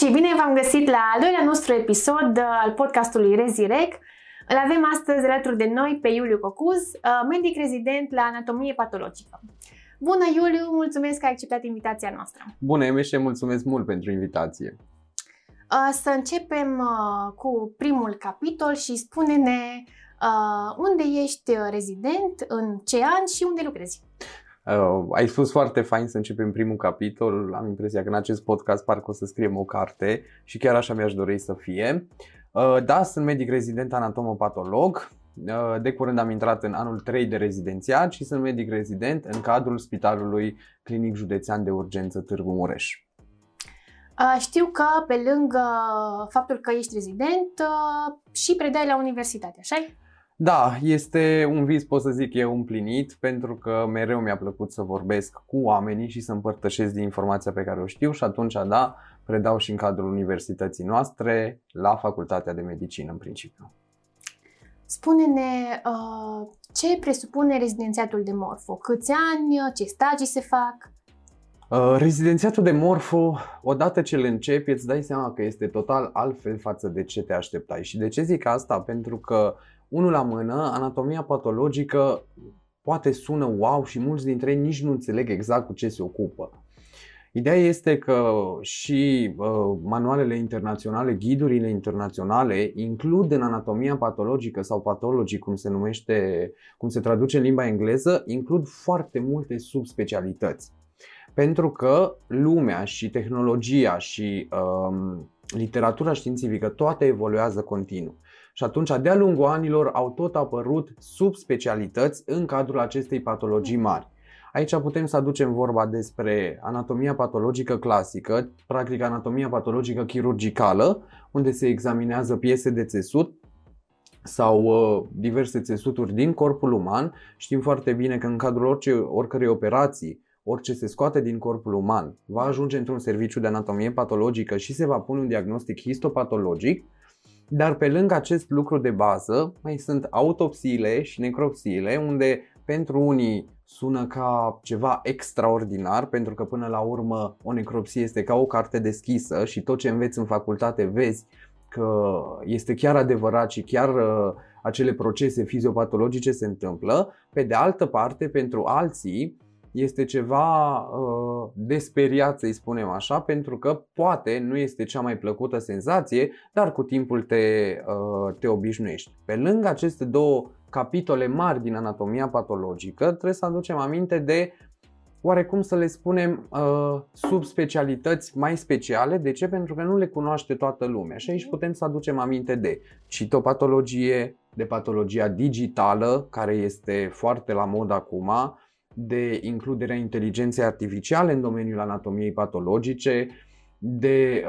și bine v-am găsit la al doilea nostru episod al podcastului ReziREC. Îl avem astăzi alături de noi pe Iuliu Cocuz, medic rezident la Anatomie Patologică. Bună, Iuliu! Mulțumesc că ai acceptat invitația noastră! Bună, Emeșe! Mulțumesc mult pentru invitație! Să începem cu primul capitol și spune-ne unde ești rezident, în ce an și unde lucrezi? Ai spus foarte fain să începem primul capitol. Am impresia că în acest podcast parcă o să scriem o carte și chiar așa mi-aș dori să fie. Da, sunt medic rezident anatomopatolog. De curând am intrat în anul 3 de rezidențiat și sunt medic rezident în cadrul Spitalului Clinic Județean de Urgență Târgu Mureș. Știu că pe lângă faptul că ești rezident și predai la universitate, așa-i? Da, este un vis, pot să zic eu, împlinit, pentru că mereu mi-a plăcut să vorbesc cu oamenii și să împărtășesc din informația pe care o știu și atunci, da, predau și în cadrul universității noastre la Facultatea de Medicină în principiu. Spune-ne ce presupune rezidențiatul de morfo, câți ani, ce stagii se fac? Rezidențiatul de morfo, odată ce îl începi, îți dai seama că este total altfel față de ce te așteptai. Și de ce zic asta? Pentru că, unul la mână, anatomia patologică poate sună wow și mulți dintre ei nici nu înțeleg exact cu ce se ocupă. Ideea este că și manualele internaționale, ghidurile internaționale includ în anatomia patologică sau patologic, cum se numește, cum se traduce în limba engleză, includ foarte multe subspecialități. Pentru că lumea și tehnologia și literatura științifică toate evoluează continuu. Și atunci, de-a lungul anilor, au tot apărut subspecialități în cadrul acestei patologii mari. Aici putem să aducem vorba despre anatomia patologică clasică, practic anatomia patologică chirurgicală, unde se examinează piese de țesut sau diverse țesuturi din corpul uman. Știm foarte bine că în cadrul oricărei operații, orice se scoate din corpul uman va ajunge într-un serviciu de anatomie patologică și se va pune un diagnostic histopatologic. Dar pe lângă acest lucru de bază mai sunt autopsiile și necropsiile, unde pentru unii sună ca ceva extraordinar, pentru că până la urmă o necropsie este ca o carte deschisă și tot ce înveți în facultate vezi că este chiar adevărat și chiar acele procese fiziopatologice se întâmplă. Pe de altă parte, pentru alții este ceva de speriat, să-i spunem așa, pentru că poate nu este cea mai plăcută senzație, dar cu timpul te obișnuiești. Pe lângă aceste două capitole mari din anatomia patologică, trebuie să aducem aminte de, oarecum să le spunem, subspecialități mai speciale. De ce? Pentru că nu le cunoaște toată lumea și aici putem să aducem aminte de citopatologie, de patologia digitală, care este foarte la mod acum, de includerea inteligenței artificiale în domeniul anatomiei patologice, de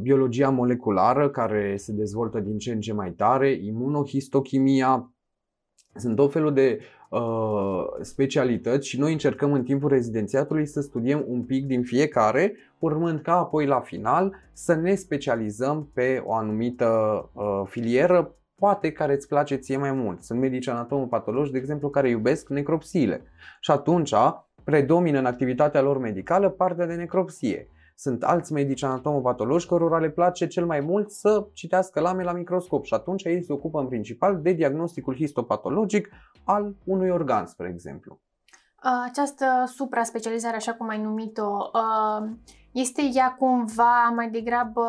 biologia moleculară, care se dezvoltă din ce în ce mai tare, imunohistochimia. Sunt tot felul de specialități și noi încercăm în timpul rezidențiatului să studiem un pic din fiecare, urmând ca apoi la final să ne specializăm pe o anumită filieră, poate care îți place ție mai mult. Sunt medici anatomopatologi, de exemplu, care iubesc necropsiile și atunci predomină în activitatea lor medicală partea de necropsie. Sunt alți medici anatomopatologi cărora le place cel mai mult să citească lame la microscop și atunci ei se ocupă în principal de diagnosticul histopatologic al unui organ, spre exemplu. Această supra-specializare, așa cum ai numit-o, este ea cumva mai degrabă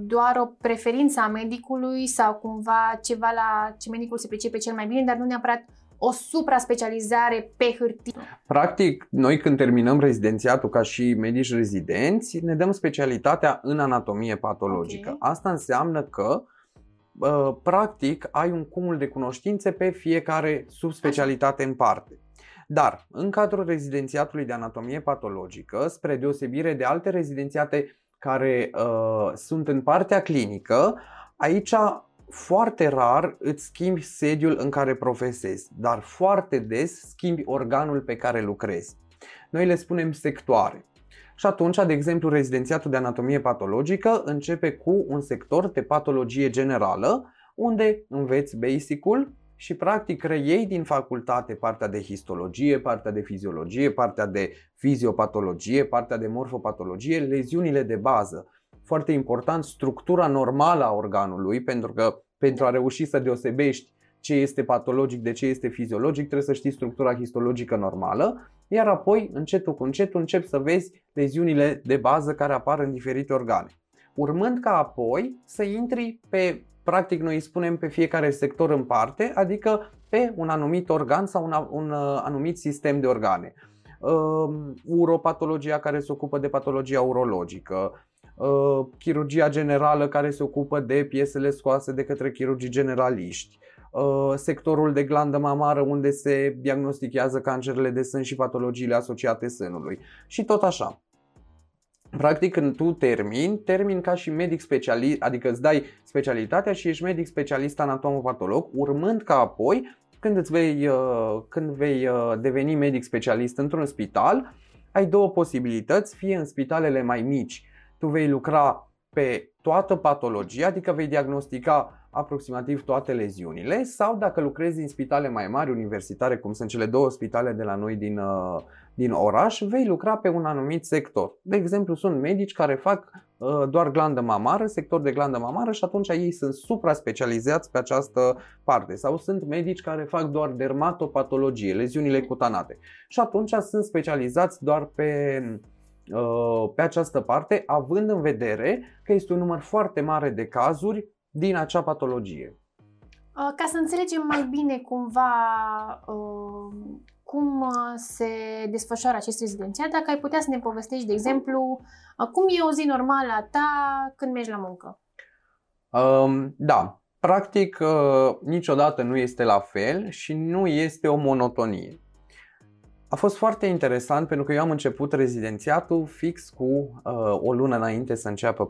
doar o preferință a medicului sau cumva ceva la ce medicul se pricepe cel mai bine, dar nu neapărat o supra-specializare pe hârtie? Practic, noi când terminăm rezidențiatul ca și medici rezidenți, ne dăm specialitatea în anatomie patologică. Okay. Asta înseamnă că practic ai un cumul de cunoștințe pe fiecare subspecialitate în parte. Dar în cadrul rezidențiatului de anatomie patologică, spre deosebire de alte rezidențiate care sunt în partea clinică, aici foarte rar îți schimbi sediul în care profesezi, dar foarte des schimbi organul pe care lucrezi. Noi le spunem sectoare. Și atunci, de exemplu, rezidențiatul de anatomie patologică începe cu un sector de patologie generală, unde înveți basic-ul și practic reiei din facultate partea de histologie, partea de fiziologie, partea de fiziopatologie, partea de morfopatologie, leziunile de bază. foarte important, structura normală a organului, pentru că pentru a reuși să deosebești ce este patologic de ce este fiziologic, trebuie să știi structura histologică normală, iar apoi, încetul cu încetul, începi să vezi leziunile de bază care apar în diferite organe. Urmând ca apoi să intri pe, practic noi îi spunem, pe fiecare sector în parte, adică pe un anumit organ sau un anumit sistem de organe. Uropatologia, care se ocupă de patologia urologică, chirurgia generală, care se ocupă de piesele scoase de către chirurgii generaliști, sectorul de glandă mamară, unde se diagnostichează cancerele de sân și patologiile asociate sânului și tot așa. Practic, când tu termin ca și medic specialist, adică îți dai specialitatea și ești medic specialist anatomopatolog, urmând ca apoi, când vei deveni medic specialist într-un spital, ai două posibilități, fie în spitalele mai mici, tu vei lucra pe toată patologia, adică vei diagnostica aproximativ toate leziunile, sau dacă lucrezi în spitale mai mari, universitare, cum sunt cele două spitale de la noi din oraș, vei lucra pe un anumit sector. De exemplu, sunt medici care fac doar glandă mamară, sector de glandă mamară, și atunci ei sunt supra-specializați pe această parte. Sau sunt medici care fac doar dermatopatologie, leziunile cutanate, și atunci sunt specializați doar pe această parte, având în vedere că este un număr foarte mare de cazuri din acea patologie. Ca să înțelegem mai bine cumva cum se desfășoară acest rezidențiat, dacă ai putea să ne povestești, de exemplu, cum e o zi normală a ta când mergi la muncă? Da, practic niciodată nu este la fel și nu este o monotonie. A fost foarte interesant pentru că eu am început rezidențiatul fix cu o lună înainte să înceapă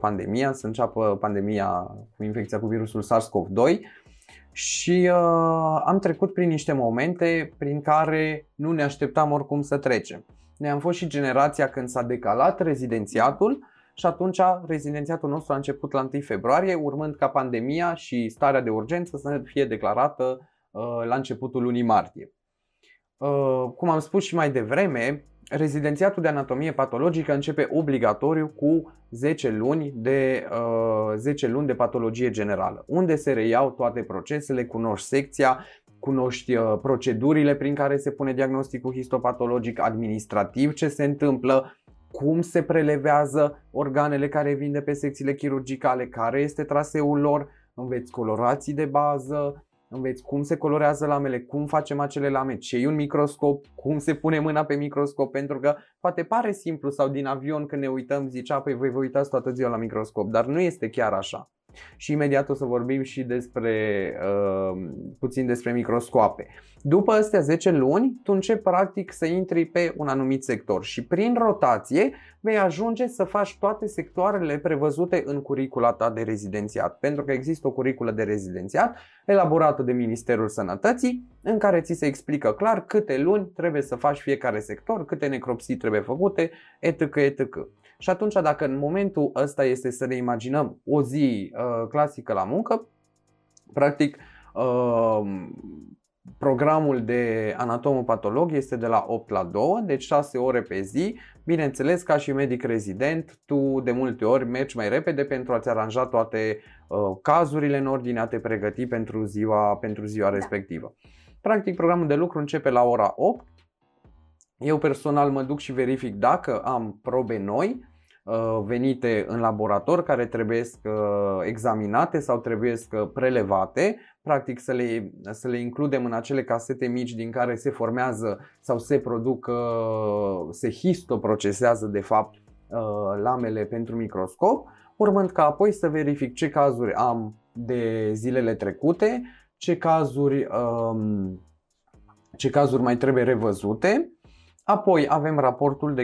pandemia, cu infecția cu virusul SARS-CoV-2 și am trecut prin niște momente prin care nu ne așteptam oricum să trecem. Noi am fost și generația când s-a decalat rezidențiatul și atunci rezidențiatul nostru a început la 1 februarie, urmând ca pandemia și starea de urgență să fie declarată la începutul lunii martie. Cum am spus și mai devreme, rezidențiatul de anatomie patologică începe obligatoriu cu 10 luni de patologie generală, unde se reiau toate procesele, cunoști secția, cunoști procedurile prin care se pune diagnosticul histopatologic, administrativ ce se întâmplă, cum se prelevează organele care vin de pe secțiile chirurgicale, care este traseul lor, înveți colorații de bază, înveți cum se colorează lamele, cum facem acele lame, ce e un microscop, cum se pune mâna pe microscop, pentru că poate pare simplu sau din avion când ne uităm zicea, păi voi vă uitați toată ziua la microscop, dar nu este chiar așa. Și imediat o să vorbim și puțin despre microscoape. După astea 10 luni, tu începi practic să intri pe un anumit sector și prin rotație vei ajunge să faci toate sectoarele prevăzute în curicula ta de rezidențiat. Pentru că există o curiculă de rezidențiat elaborată de Ministerul Sănătății, în care ți se explică clar câte luni trebuie să faci fiecare sector, câte necropsii trebuie făcute, etc. etc. Și atunci, dacă în momentul ăsta este să ne imaginăm o zi clasică la muncă, practic programul de anatomopatolog este de la 8 la 2, deci 6 ore pe zi. Bineînțeles, ca și medic rezident, tu de multe ori mergi mai repede pentru a-ți aranja toate cazurile în ordine, a te pregăti pentru ziua respectivă. Practic, programul de lucru începe la ora 8. Eu personal mă duc și verific dacă am probe noi venite în laborator care trebuie examinate sau trebuie prelevate, practic să le includem în acele casete mici din care se formează sau se histoprocesează de fapt lamele pentru microscop, urmând ca apoi să verific ce cazuri am de zilele trecute, ce cazuri mai trebuie revăzute. Apoi avem raportul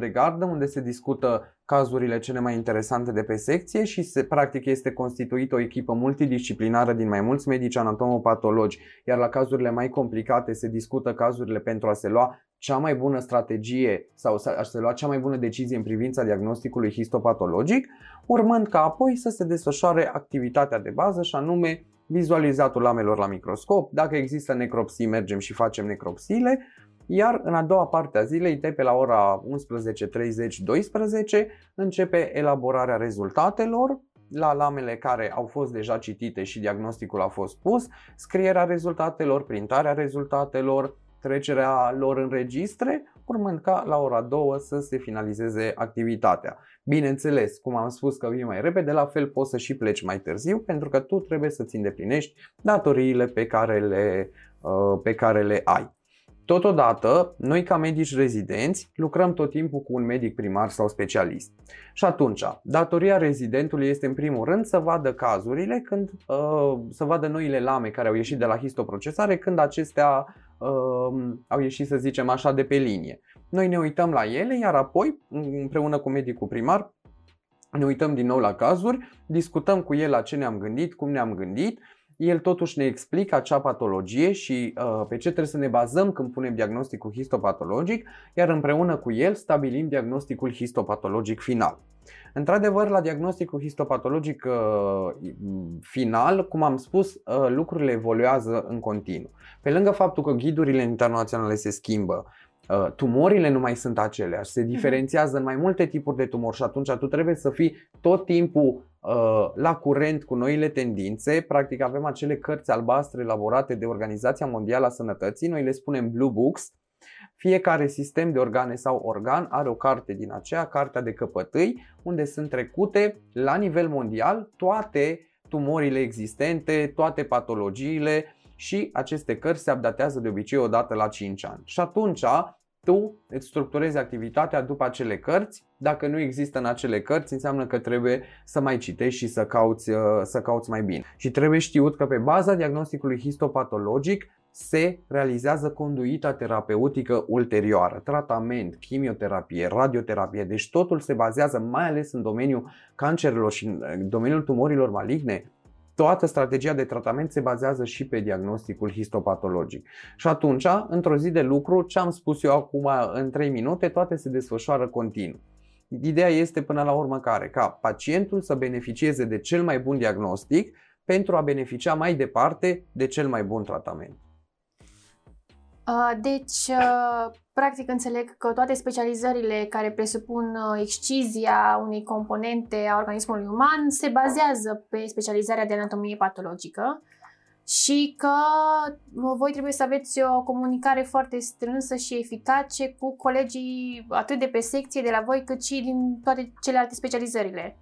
de gardă unde se discută cazurile cele mai interesante de pe secție și practic este constituită o echipă multidisciplinară din mai mulți medici anatomopatologi, iar la cazurile mai complicate se discută cazurile pentru a se lua cea mai bună strategie sau a se lua cea mai bună decizie în privința diagnosticului histopatologic, urmând ca apoi să se desfășoare activitatea de bază și anume vizualizatul lamelor la microscop, dacă există necropsii mergem și facem necropsiile, Iar în a doua parte a zilei, de pe la ora 11:30-12, începe elaborarea rezultatelor la lamele care au fost deja citite și diagnosticul a fost pus, scrierea rezultatelor, printarea rezultatelor, trecerea lor în registre, urmând ca la ora 2 să se finalizeze activitatea. Bineînțeles, cum am spus că vii mai repede, la fel poți să și pleci mai târziu, pentru că tu trebuie să-ți îndeplinești datoriile pe care le ai. Totodată, noi ca medici rezidenți lucrăm tot timpul cu un medic primar sau specialist. Și atunci, datoria rezidentului este în primul rând să vadă cazurile, să vadă noile lame care au ieșit de la histoprocesare când acestea au ieșit, să zicem așa, de pe linie. Noi ne uităm la ele, iar apoi, împreună cu medicul primar, ne uităm din nou la cazuri, discutăm cu el la ce ne-am gândit, cum ne-am gândit. El totuși ne explică acea patologie și pe ce trebuie să ne bazăm când punem diagnosticul histopatologic, iar împreună cu el stabilim diagnosticul histopatologic final. Într-adevăr, la diagnosticul histopatologic final, cum am spus, lucrurile evoluează în continuu. Pe lângă faptul că ghidurile internaționale se schimbă, tumorile nu mai sunt aceleași, se diferențiază în mai multe tipuri de tumori și atunci tu trebuie să fii tot timpul la curent cu noile tendințe. Practic avem acele cărți albastre elaborate de Organizația Mondială a Sănătății, noi le spunem Blue Books. Fiecare sistem de organe sau organ are o carte din aceea, cartea de căpătâi, unde sunt trecute la nivel mondial toate tumorile existente, toate patologiile, și aceste cărți se updatează de obicei o dată la 5 ani. Și atunci tu îți structurezi activitatea după acele cărți. Dacă nu există în acele cărți, înseamnă că trebuie să mai citești și să cauți mai bine. Și trebuie știut că pe baza diagnosticului histopatologic se realizează conduita terapeutică ulterioară, tratament, chimioterapie, radioterapie, deci totul se bazează, mai ales în domeniul cancerelor și în domeniul tumorilor maligne. Toată strategia de tratament se bazează și pe diagnosticul histopatologic. Și atunci, într-o zi de lucru, ce am spus eu acum în 3 minute, toate se desfășoară continuu. Ideea este până la urmă ca pacientul să beneficieze de cel mai bun diagnostic pentru a beneficia mai departe de cel mai bun tratament. Deci, practic înțeleg că toate specializările care presupun excizia unei componente a organismului uman se bazează pe specializarea de anatomie patologică și că voi trebuie să aveți o comunicare foarte strânsă și eficace cu colegii atât de pe secție de la voi cât și din toate celelalte specializările.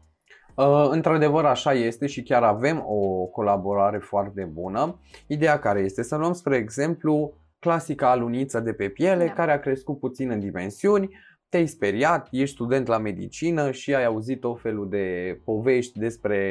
Într-adevăr așa este și chiar avem o colaborare foarte bună. Ideea care este să luăm, spre exemplu, clasica aluniță de pe piele, care a crescut puțin în dimensiuni, te-ai speriat, ești student la medicină și ai auzit tot felul de povești despre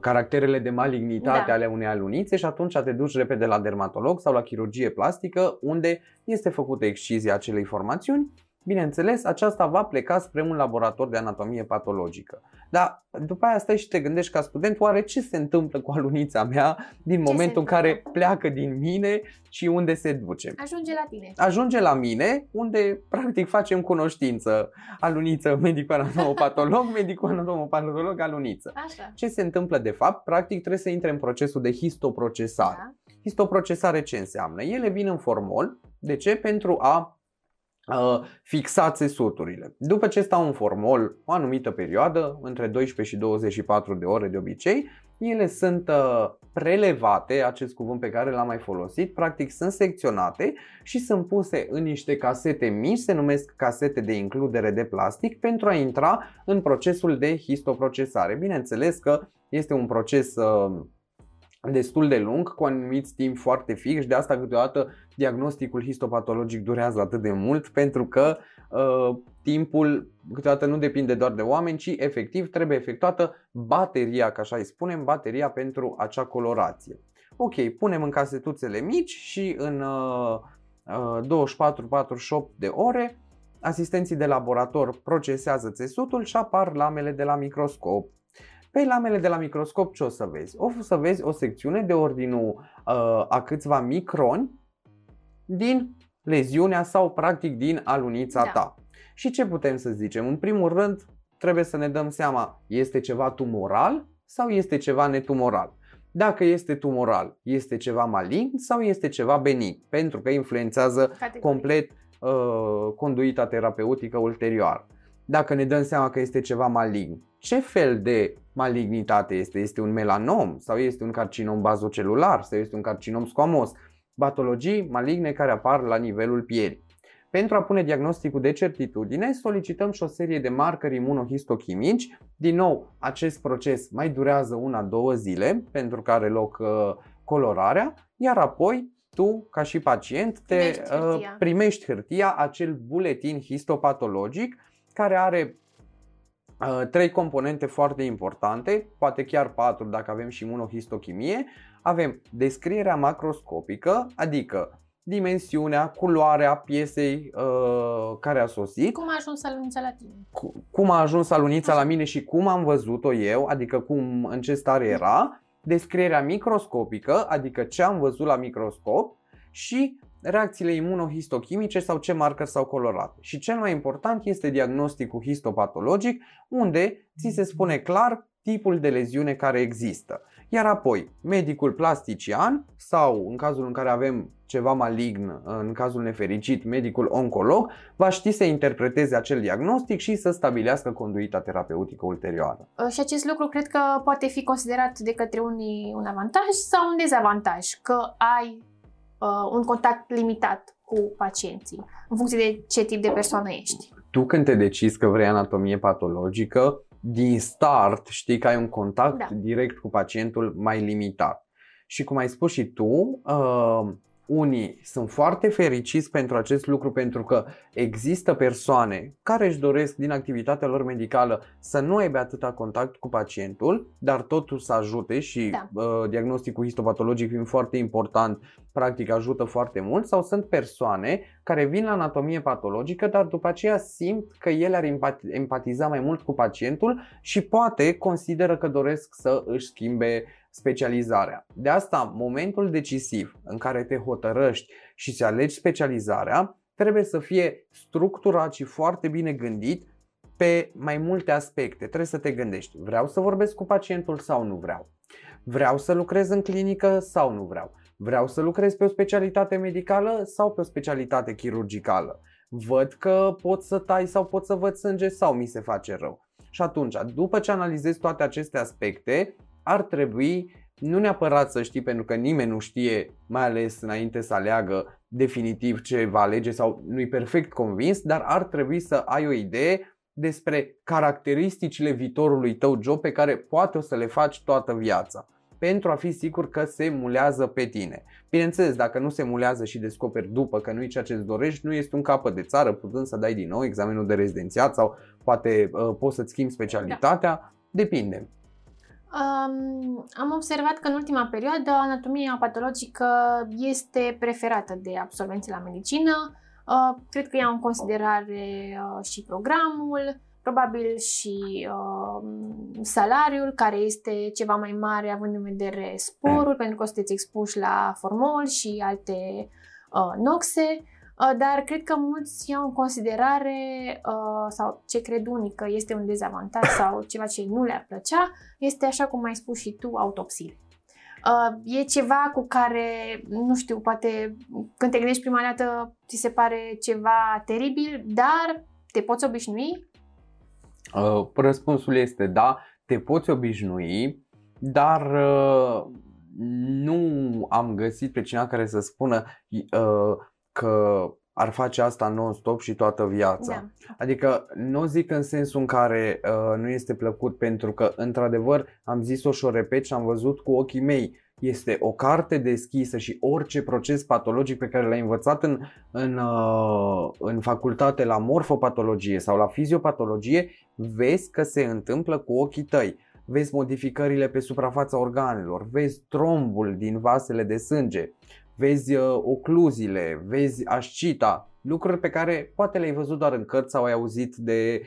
caracterele de malignitate ale unei alunițe și atunci te duci repede la dermatolog sau la chirurgie plastică, unde este făcută excizia acelei formațiuni. Bineînțeles, aceasta va pleca spre un laborator de anatomie patologică. Dar după aia stai și te gândești ca student, oare ce se întâmplă cu alunița mea din momentul în care pleacă din mine și unde se duce? Ajunge la tine. Ajunge la mine, unde practic facem cunoștință. Aluniță, medico-anatomopatolog, medico-anatomopatolog, aluniță. Așa. Ce se întâmplă de fapt? Practic trebuie să intre în procesul de histoprocesare. Da. Histoprocesare ce înseamnă? Ele vin în formol. De ce? Pentru a fixa țesuturile. După ce stau în formol o anumită perioadă, între 12 și 24 de ore de obicei, ele sunt prelevate, acest cuvânt pe care l-am mai folosit, practic sunt secționate și sunt puse în niște casete mici, se numesc casete de includere de plastic, pentru a intra în procesul de histoprocesare. Bineînțeles că este un proces destul de lung, cu anumiți timp foarte fix, și de asta câteodată diagnosticul histopatologic durează atât de mult, pentru că timpul câteodată nu depinde doar de oameni, ci efectiv trebuie efectuată bateria, ca așa îi spunem, bateria pentru acea colorație. Ok, punem în casetuțele mici și în 24-48 de ore asistenții de laborator procesează țesutul și apar lamele de la microscop. Pe lamele de la microscop ce o să vezi? O să vezi o secțiune de ordinul a câțiva microni din leziunea sau practic din alunița ta. Și ce putem să zicem? În primul rând trebuie să ne dăm seama, este ceva tumoral sau este ceva netumoral. dacă este tumoral, este ceva malign sau este ceva benign, pentru că influențează complet conduita terapeutică ulterioară. Dacă ne dăm seama că este ceva malign, ce fel de malignitate este? Este un melanom sau este un carcinom bazocelular sau este un carcinom squamos? Patologii maligne care apar la nivelul pielii. Pentru a pune diagnosticul de certitudine, solicităm și o serie de marcări imunohistochimici. Din nou, acest proces mai durează 1-2 zile, pentru că are loc colorarea, iar apoi tu, ca și pacient, primești hârtia, acel buletin histopatologic, care are 3 componente foarte importante, poate chiar 4 dacă avem și imunohistochimie. Avem descrierea macroscopică, adică dimensiunea, culoarea piesei care a sosit. Cum a ajuns alunița la tine? Cum a ajuns alunița la mine și cum am văzut-o eu, adică în ce stare era. Descrierea microscopică, adică ce am văzut la microscop. Și reacțiile imunohistochimice sau ce marcări s-au colorat. Și cel mai important este diagnosticul histopatologic, unde ți se spune clar tipul de leziune care există. Iar apoi, medicul plastician sau, în cazul în care avem ceva malign, în cazul nefericit, medicul oncolog, va ști să interpreteze acel diagnostic și să stabilească conduita terapeutică ulterioară. Și acest lucru cred că poate fi considerat de către unii un avantaj sau un dezavantaj, că ai un contact limitat cu pacienții, în funcție de ce tip de persoană ești. Tu când te decizi că vrei anatomie patologică, din start știi că ai un contact direct cu pacientul mai limitat. Și cum ai spus și tu, unii sunt foarte fericiți pentru acest lucru, pentru că există persoane care își doresc din activitatea lor medicală să nu aibă atâta contact cu pacientul, dar totuși să ajute și diagnosticul histopatologic fiind foarte important, practic ajută foarte mult. Sau sunt persoane care vin la anatomie patologică, dar după aceea simt că ele ar empatiza mai mult cu pacientul și poate consideră că doresc să își schimbe specializarea. De asta, momentul decisiv în care te hotărăști și îți alegi specializarea trebuie să fie structurat și foarte bine gândit pe mai multe aspecte. Trebuie să te gândești, vreau să vorbesc cu pacientul sau nu vreau? Vreau să lucrez în clinică sau nu vreau? Vreau să lucrez pe o specialitate medicală sau pe o specialitate chirurgicală? Văd că pot să tai sau pot să văd sânge sau mi se face rău? Și atunci, după ce analizezi toate aceste aspecte, ar trebui, nu neapărat să știi, pentru că nimeni nu știe, mai ales înainte să aleagă definitiv ce va alege sau nu-i perfect convins, dar ar trebui să ai o idee despre caracteristicile viitorului tău job pe care poate o să le faci toată viața, pentru a fi sigur că se mulează pe tine. Bineînțeles, dacă nu se mulează și descoperi după că nu-i ceea ce îți dorești, nu este un capăt de țară, putând să dai din nou examenul de rezidențiat sau poate poți să-ți schimbi specialitatea, depinde. Am observat că în ultima perioadă anatomia patologică este preferată de absolvenții la medicină. Cred că iau în considerare și programul, probabil și salariul, care este ceva mai mare având în vedere sporul, pentru că sunteți expuși la formol și alte noxe. Dar cred că mulți iau în considerare, sau ce cred unii că este un dezavantaj sau ceva ce nu le-ar plăcea, este, așa cum ai spus și tu, autopsiile. E ceva cu care, nu știu, poate când te gândești prima dată ți se pare ceva teribil, dar te poți obișnui? Răspunsul este da, te poți obișnui, dar nu am găsit pe cineva care să spună că ar face asta non-stop și toată viața. Adică nu o zic în sensul în care nu este plăcut, pentru că într-adevăr am zis-o și o repet și am văzut cu ochii mei. Este o carte deschisă și orice proces patologic pe care l-ai învățat în facultate la morfopatologie sau la fiziopatologie, vezi că se întâmplă cu ochii tăi. Vezi modificările pe suprafața organelor, vezi trombul din vasele de sânge, vezi ocluziile, vezi ascita, lucruri pe care poate le-ai văzut doar în cărți sau ai auzit de ele.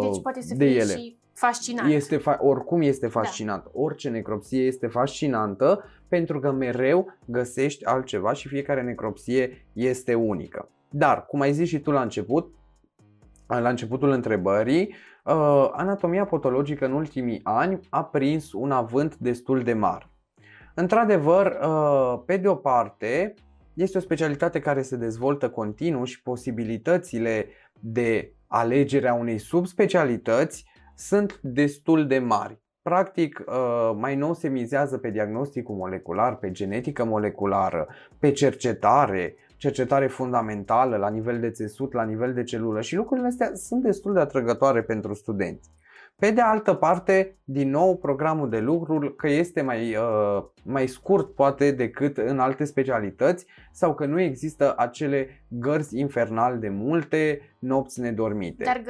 Deci poate să fie și fascinant. Oricum este fascinant. Orice necropsie este fascinantă, pentru că mereu găsești altceva și fiecare necropsie este unică. Dar, cum ai zis și tu la începutul întrebării, anatomia patologică în ultimii ani a prins un avânt destul de mare. Într-adevăr, pe de o parte, este o specialitate care se dezvoltă continuu și posibilitățile de alegere a unei subspecialități sunt destul de mari. Practic, mai nou se mizează pe diagnosticul molecular, pe genetică moleculară, pe cercetare fundamentală la nivel de țesut, la nivel de celulă și lucrurile astea sunt destul de atrăgătoare pentru studenți. Pe de altă parte, din nou, programul de lucru că este mai scurt poate decât în alte specialități sau că nu există acele gărzi infernal de multe nopți nedormite. Dar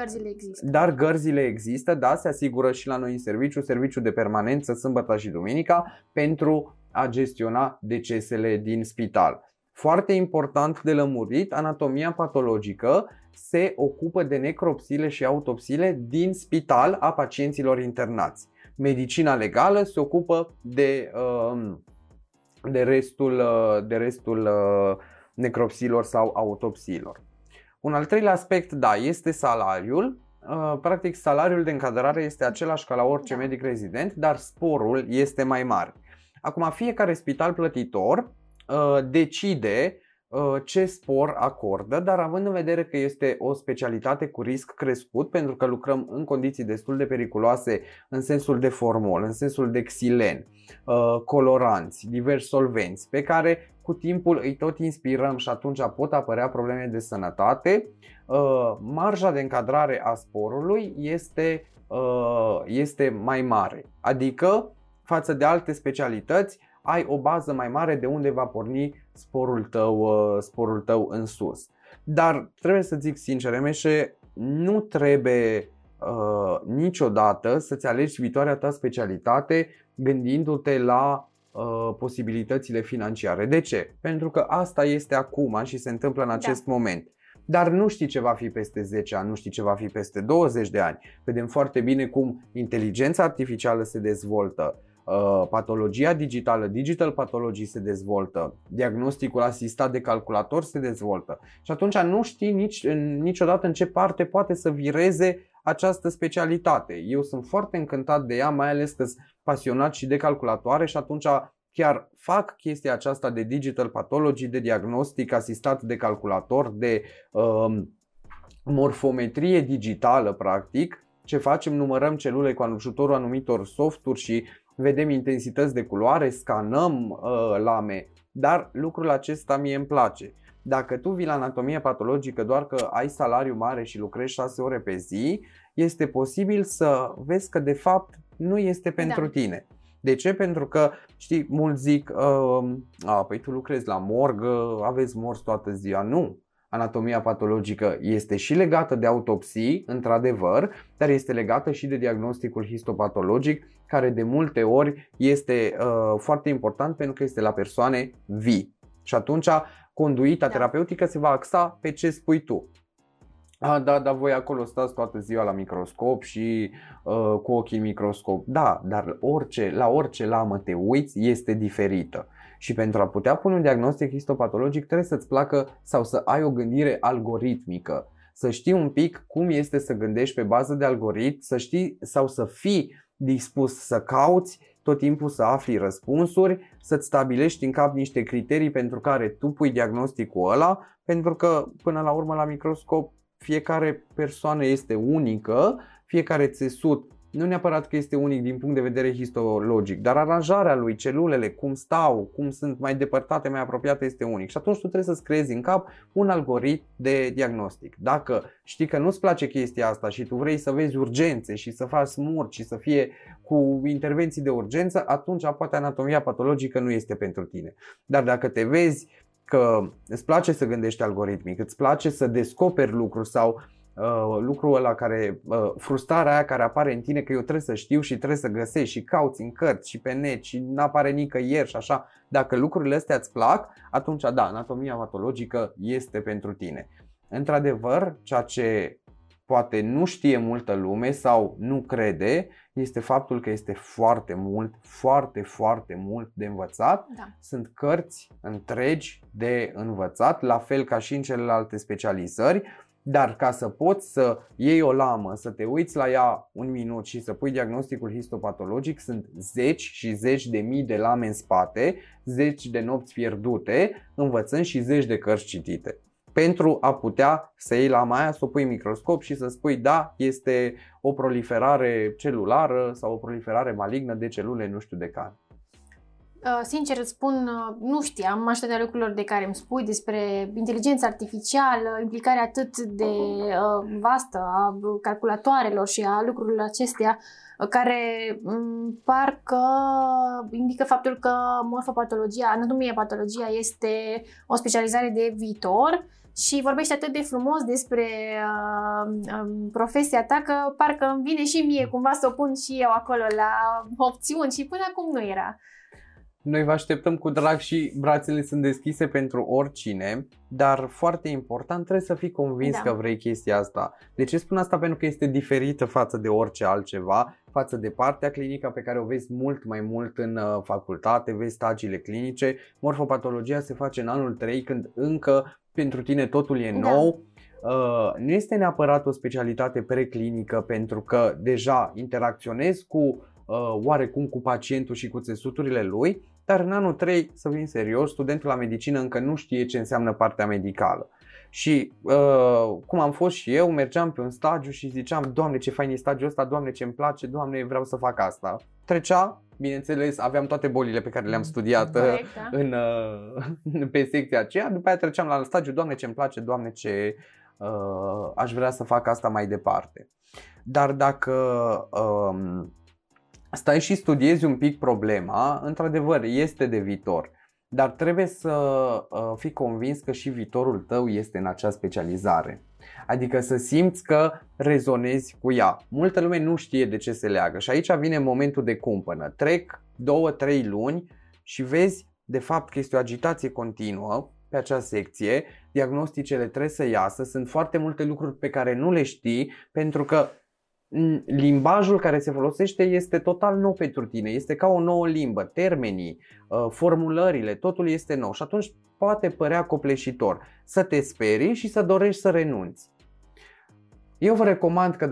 gărzile există, da, se asigură și la noi în serviciu de permanență, sâmbătă și duminica, pentru a gestiona decesele din spital. Foarte important de lămurit, anatomia patologică se ocupă de necropsiile și autopsiile din spital a pacienților internați. Medicina legală se ocupă de restul necropsiilor sau autopsiilor. Un al treilea aspect, da, este salariul. Practic, salariul de încadrare este același ca la orice medic rezident, dar sporul este mai mare. Acum, fiecare spital plătitor decide ce spor acordă, dar având în vedere că este o specialitate cu risc crescut, pentru că lucrăm în condiții destul de periculoase în sensul de formol, în sensul de xilen, coloranți, diversi solvenți pe care cu timpul îi tot inspirăm și atunci pot apărea probleme de sănătate, marja de încadrare a sporului este mai mare, adică față de alte specialități ai o bază mai mare de unde va porni sporul tău în sus. Dar trebuie să zic sincer, Meșe, nu trebuie niciodată să-ți alegi viitoarea ta specialitate gândindu-te la posibilitățile financiare. De ce? Pentru că asta este acum și se întâmplă în acest moment. Dar nu știi ce va fi peste 10 ani, nu știi ce va fi peste 20 de ani. Vedem foarte bine cum inteligența artificială se dezvoltă. Patologia digitală, digital patologii se dezvoltă, diagnosticul asistat de calculator se dezvoltă și atunci nu știi niciodată în ce parte poate să vireze această specialitate. Eu sunt foarte încântat de ea, mai ales că sunt pasionat și de calculatoare și atunci chiar fac chestia aceasta de digital patology, de diagnostic asistat de calculator, de morfometrie digitală practic. Ce facem? Numărăm celule cu ajutorul anumitor softuri și vedem intensități de culoare, scanăm lame, dar lucrul acesta mie îmi place. Dacă tu vii la anatomie patologică doar că ai salariu mare și lucrezi 6 ore pe zi, este posibil să vezi că de fapt nu este pentru tine. De ce? Pentru că, știi, mulți zic, păi tu lucrezi la morgă, aveți morți toată ziua. Nu! Anatomia patologică este și legată de autopsii, într-adevăr, dar este legată și de diagnosticul histopatologic, care de multe ori este foarte important pentru că este la persoane vii. Și atunci conduita terapeutică se va axa pe ce spui tu. Da, voi acolo stați toată ziua la microscop și cu ochii în microscop. Da, dar la orice lamă te uiți este diferită. Și pentru a putea pune un diagnostic histopatologic trebuie să-ți placă sau să ai o gândire algoritmică. Să știi un pic cum este să gândești pe bază de algoritm, să știi sau să fii dispus să cauți, tot timpul să afli răspunsuri, să-ți stabilești în cap niște criterii pentru care tu pui diagnosticul ăla, pentru că până la urmă la microscop fiecare persoană este unică, fiecare țesut. Nu neapărat că este unic din punct de vedere histologic, dar aranjarea lui, celulele, cum stau, cum sunt mai depărtate, mai apropiate, este unic. Și atunci tu trebuie să-ți creezi în cap un algoritm de diagnostic. Dacă știi că nu-ți place chestia asta și tu vrei să vezi urgențe și să faci smurci și să fie cu intervenții de urgență, atunci poate anatomia patologică nu este pentru tine. Dar dacă te vezi că îți place să gândești algoritmic, îți place să descoperi lucruri sau lucrul ăla care, frustrarea aia care apare în tine că eu trebuie să știu și trebuie să găsești și cauți în cărți și pe net și n-apare nicăieri și așa, dacă lucrurile astea îți plac, atunci da, anatomia patologică este pentru tine. Într-adevăr, ceea ce poate nu știe multă lume sau nu crede este faptul că este foarte mult de învățat. Da. Sunt cărți întregi de învățat, la fel ca și în celelalte specializări. Dar ca să poți să iei o lamă, să te uiți la ea un minut și să pui diagnosticul histopatologic, sunt zeci și zeci de mii de lame în spate, zeci de nopți pierdute, învățând și zeci de cărți citite. Pentru a putea să iei lama aia, să o pui în microscop și să spui da, este o proliferare celulară sau o proliferare malignă de celule nu știu de care. Sincer îți spun, nu știam mașina lucrurilor de care îmi spui despre inteligența artificială, implicarea atât de vastă a calculatoarelor și a lucrurilor acestea care parcă indică faptul că morfopatologia, anatomie-patologia este o specializare de viitor și vorbești atât de frumos despre profesia ta că parcă îmi vine și mie cumva să o pun și eu acolo la opțiuni și până acum nu era. Noi vă așteptăm cu drag și brațele sunt deschise pentru oricine, dar foarte important, trebuie să fii convins că vrei chestia asta. De ce spun asta? Pentru că este diferită față de orice altceva, față de partea clinică pe care o vezi mult mai mult în facultate, vezi stagiile clinice. Morfopatologia se face în anul 3 când încă pentru tine totul e nou. Nu este neapărat o specialitate preclinică pentru că deja interacționezi cu oarecum cu pacientul și cu țesuturile lui, dar în anul 3, să fim serios, studentul la medicină încă nu știe ce înseamnă partea medicală. Și cum am fost și eu, mergeam pe un stagiu și ziceam, Doamne, ce fain e stagiul ăsta, Doamne, ce-mi place, Doamne, vreau să fac asta. Trecea, bineînțeles, aveam toate bolile pe care le-am studiat pe secția aceea, după aia treceam la stagiu, Doamne, ce-mi place, Doamne, ce aș vrea să fac asta mai departe. Dar dacă stai și studiezi un pic problema, într-adevăr este de viitor, dar trebuie să fii convins că și viitorul tău este în acea specializare. Adică să simți că rezonezi cu ea. Multă lume nu știe de ce se leagă și aici vine momentul de cumpănă. Trec 2-3 luni și vezi de fapt că este o agitație continuă pe acea secție, diagnosticele trebuie să iasă, sunt foarte multe lucruri pe care nu le știi pentru că limbajul care se folosește este total nou pentru tine, este ca o nouă limbă, termenii, formulările, totul este nou și atunci poate părea copleșitor să te sperii și să dorești să renunți. Eu vă recomand că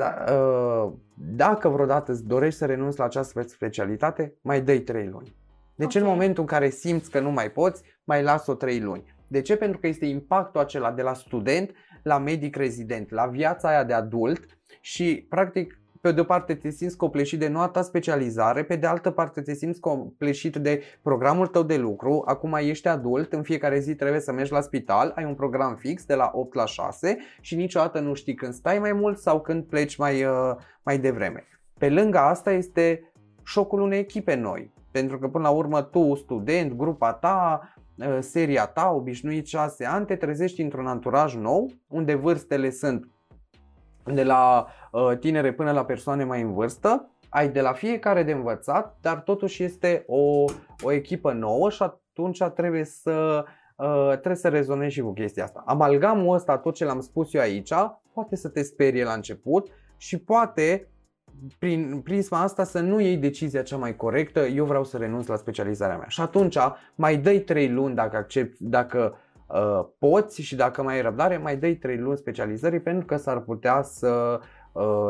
dacă vreodată îți dorești să renunți la această specialitate, mai dă-i 3 luni. Deci în momentul în care simți că nu mai poți, mai las-o 3 luni. De ce? Pentru că este impactul acela de la student la medic rezident, la viața aia de adult și practic pe de o parte te simți copleșit de noua ta specializare, pe de altă parte te simți copleșit de programul tău de lucru, acum ești adult, în fiecare zi trebuie să mergi la spital, ai un program fix de la 8 la 6 și niciodată nu știi când stai mai mult sau când pleci mai devreme. Pe lângă asta este șocul unei echipe noi, pentru că până la urmă tu, student, grupa ta, seria ta, obișnuit 6 ani, te trezești într-un anturaj nou, unde vârstele sunt de la tinere până la persoane mai în vârstă, ai de la fiecare de învățat, dar totuși este o echipă nouă și atunci trebuie să rezonezi și cu chestia asta. Amalgamul ăsta, tot ce l-am spus eu aici, poate să te sperie la început și poate prin prisma asta să nu iei decizia cea mai corectă, eu vreau să renunț la specializarea mea. Și atunci mai dă-i 3 luni dacă accepti, dacă poți și dacă mai ai răbdare, mai dă-i 3 luni specializării pentru că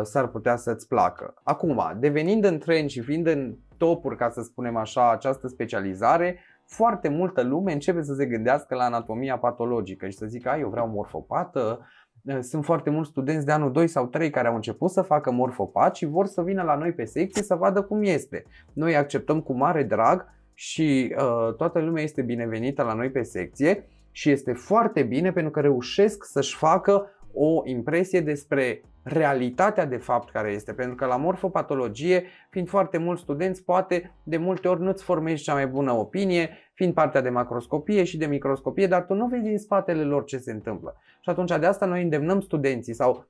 s-ar putea să-ți placă. Acum, devenind în trend și fiind în topuri, ca să spunem așa, această specializare, foarte multă lume începe să se gândească la anatomia patologică și să zică, eu vreau morfopată. Sunt foarte mulți studenți de anul 2 sau 3 care au început să facă morfopat și vor să vină la noi pe secție să vadă cum este. Noi acceptăm cu mare drag și toată lumea este binevenită la noi pe secție și este foarte bine pentru că reușesc să-și facă o impresie despre realitatea de fapt care este, pentru că la morfopatologie, fiind foarte mulți studenți, poate de multe ori nu-ți formezi cea mai bună opinie, fiind partea de macroscopie și de microscopie, dar tu nu vezi din spatele lor ce se întâmplă. Și atunci de asta noi îndemnăm studenții sau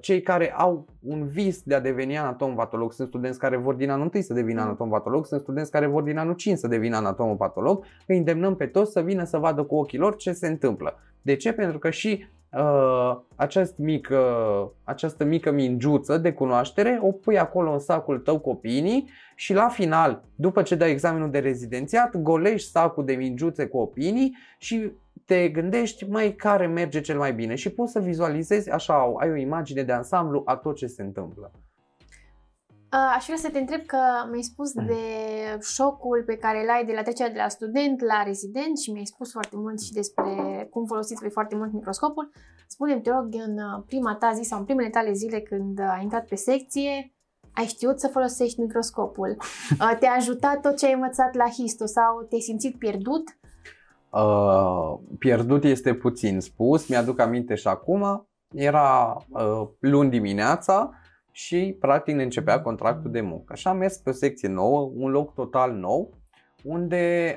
cei care au un vis de a deveni anatom-patolog. Sunt studenți care vor din anul 1 să devină anatom-patolog, sunt studenți care vor din anul 5 să devină anatom-patolog. Îi îndemnăm pe toți să vină să vadă cu ochii lor ce se întâmplă. De ce? Pentru că și această mică mingiuță de cunoaștere o pui acolo în sacul tău cu opinii și la final, după ce dai examenul de rezidențiat, golești sacul de mingiuțe cu opinii și te gândești, mai care merge cel mai bine și poți să vizualizezi, așa, ai o imagine de ansamblu a tot ce se întâmplă. Aș vrea să te întreb că mi-ai spus de șocul pe care îl ai de la trecerea de la student la rezident și mi-ai spus foarte mult și despre cum folosiți foarte mult microscopul. Spune-mi, te rog, în prima ta zi sau în primele tale zile când ai intrat pe secție, ai știut să folosești microscopul? Te-a ajutat tot ce ai învățat la histo sau te-ai simțit pierdut? Pierdut este puțin spus, mi-aduc aminte și acum, era luni dimineața și practic ne începea contractul de muncă. Și am mers pe o secție nouă, un loc total nou, unde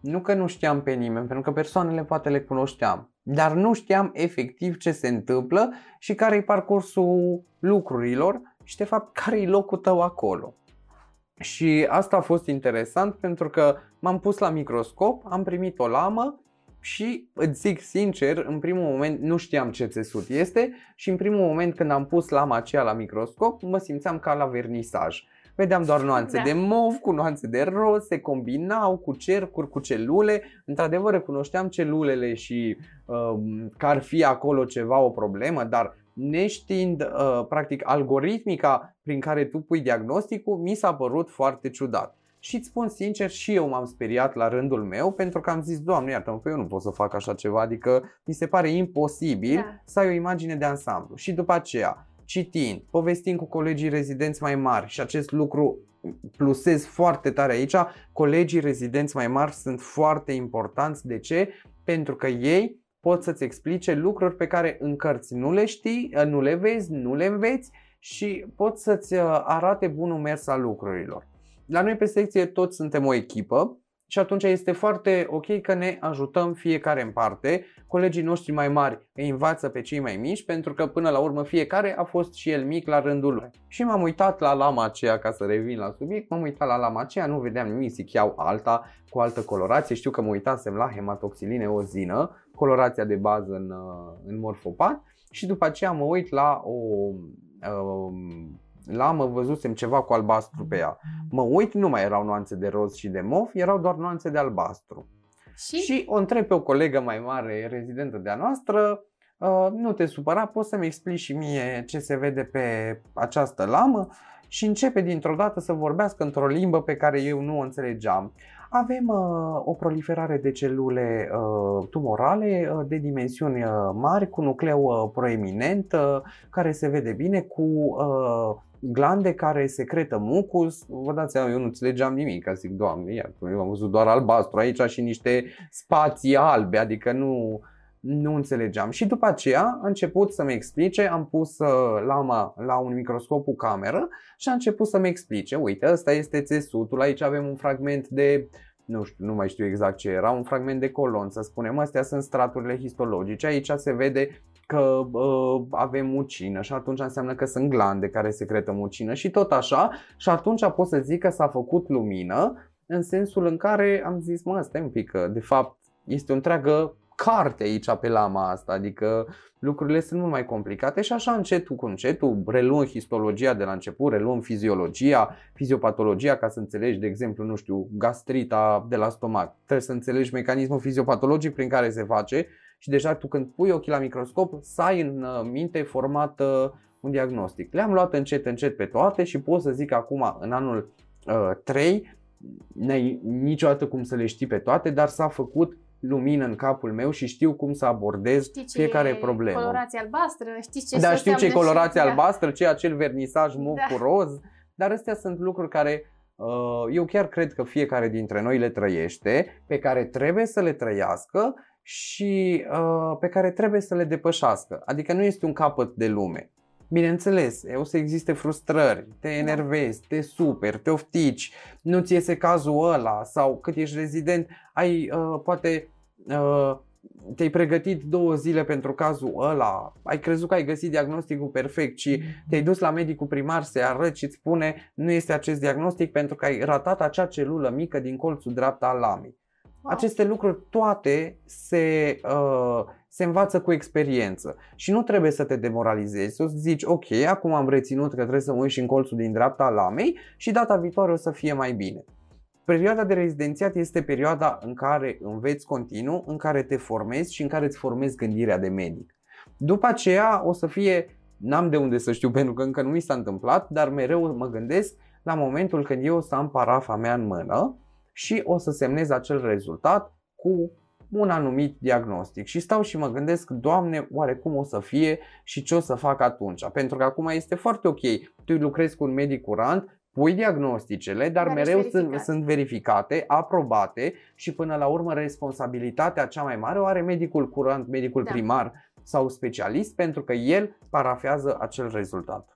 nu că nu știam pe nimeni, pentru că persoanele poate le cunoșteam, dar nu știam efectiv ce se întâmplă și care-i parcursul lucrurilor și de fapt care-i locul tău acolo. Și asta a fost interesant pentru că m-am pus la microscop, am primit o lamă și îți zic sincer, în primul moment nu știam ce țesut este și în primul moment când am pus lama aceea la microscop mă simțeam ca la vernisaj. Vedeam doar nuanțe de mov cu nuanțe de roz, se combinau cu cercuri, cu celule. Într-adevăr recunoșteam celulele și că ar fi acolo ceva, o problemă, dar neștiind practic algoritmica prin care tu pui diagnosticul, mi s-a părut foarte ciudat. Și îți spun sincer, și eu m-am speriat la rândul meu pentru că am zis, Doamne iartă-mă, eu nu pot să fac așa ceva, adică mi se pare imposibil să ai o imagine de ansamblu. Și după aceea, citind, povestind cu colegii rezidenți mai mari și acest lucru plusez foarte tare aici, colegii rezidenți mai mari sunt foarte importanți. De ce? Pentru că ei pot să-ți explice lucruri pe care în cărți nu le știi, nu le vezi, nu le înveți și pot să-ți arate bunul mers al lucrurilor. La noi pe secție toți suntem o echipă și atunci este foarte ok că ne ajutăm fiecare în parte. Colegii noștri mai mari îi învață pe cei mai mici pentru că până la urmă fiecare a fost și el mic la rândul lui. Și m-am uitat la lama aceea, ca să revin la subiect, m-am uitat la lama aceea, nu vedeam nimic, zic iau alta cu altă colorație. Știu că mă uitasem la hematoxilină ozină, colorația de bază în morfopat și după aceea mă uit la o... lamă, văzusem ceva cu albastru pe ea. Mă uit, nu mai erau nuanțe de roz și de mov, erau doar nuanțe de albastru. Și o întreb pe o colegă mai mare, rezidentă de-a noastră, nu te supăra, poți să-mi explici și mie ce se vede pe această lamă? Și începe dintr-o dată să vorbească într-o limbă pe care eu nu o înțelegeam. Avem o proliferare de celule tumorale de dimensiuni mari, cu nucleu proeminent, care se vede bine, cu glande care secretă mucus. Vă dați seama, eu nu înțelegeam nimic, zic, Doamne, iar, eu am văzut doar albastru aici și niște spații albe, adică nu înțelegeam. Și după aceea a început să-mi explice, am pus lama la un microscop cu cameră și a început să-mi explice, uite, ăsta este țesutul, aici avem un fragment de, nu știu, nu mai știu exact ce era, un fragment de colon, să spunem, astea sunt straturile histologice, aici se vede că avem mucină și atunci înseamnă că sunt glande care secretă mucină și tot așa, și atunci pot să zic că s-a făcut lumină, în sensul în care am zis, mă, stai un pic, că de fapt este o întreagă carte aici pe lama asta, adică lucrurile sunt mult mai complicate și așa încetul cu încetul, reluăm histologia de la început, reluăm fiziologia, fiziopatologia, ca să înțelegi, de exemplu, nu știu, gastrita de la stomac. Trebuie să înțelegi mecanismul fiziopatologic prin care se face și deja tu când pui ochii la microscop să ai în minte format un diagnostic. Le-am luat încet, încet pe toate și pot să zic acum, în anul 3, n-ai niciodată cum să le știi pe toate, dar s-a făcut lumină în capul meu și știu cum să abordez fiecare problemă. Colorația albastră, știi ce? Da, știu ce e colorația albastră, ce e acel vernisaj mov cu roz, dar astea sunt lucruri care eu chiar cred că fiecare dintre noi le trăiește, pe care trebuie să le trăiască și pe care trebuie să le depășească. Adică nu este un capăt de lume. Bineînțeles, o să existe frustrări, te enervezi, te superi, te oftici, nu-ți iese cazul ăla sau cât ești rezident, ai poate te-ai pregătit 2 zile pentru cazul ăla, ai crezut că ai găsit diagnosticul perfect și te-ai dus la medicul primar să-i arăți și îți spune nu este acest diagnostic pentru că ai ratat acea celulă mică din colțul dreapta al lamei. Aceste lucruri toate se învață cu experiență și nu trebuie să te demoralizezi, să zici ok, acum am reținut că trebuie să mă uit și în colțul din dreapta al lamei și data viitoare o să fie mai bine. Perioada de rezidențiat este perioada în care înveți continuu, în care te formezi și în care îți formezi gândirea de medic. După aceea o să fie, n-am de unde să știu pentru că încă nu mi s-a întâmplat, dar mereu mă gândesc la momentul când eu o să am parafa mea în mână și o să semnez acel rezultat cu un anumit diagnostic și stau și mă gândesc, Doamne, oare cum o să fie și ce o să fac atunci? Pentru că acum este foarte ok, tu lucrezi cu un medic curant, pui diagnosticele, dar mereu sunt verificate, aprobate și până la urmă responsabilitatea cea mai mare o are medicul curant, medicul primar sau specialist, pentru că el parafează acel rezultat.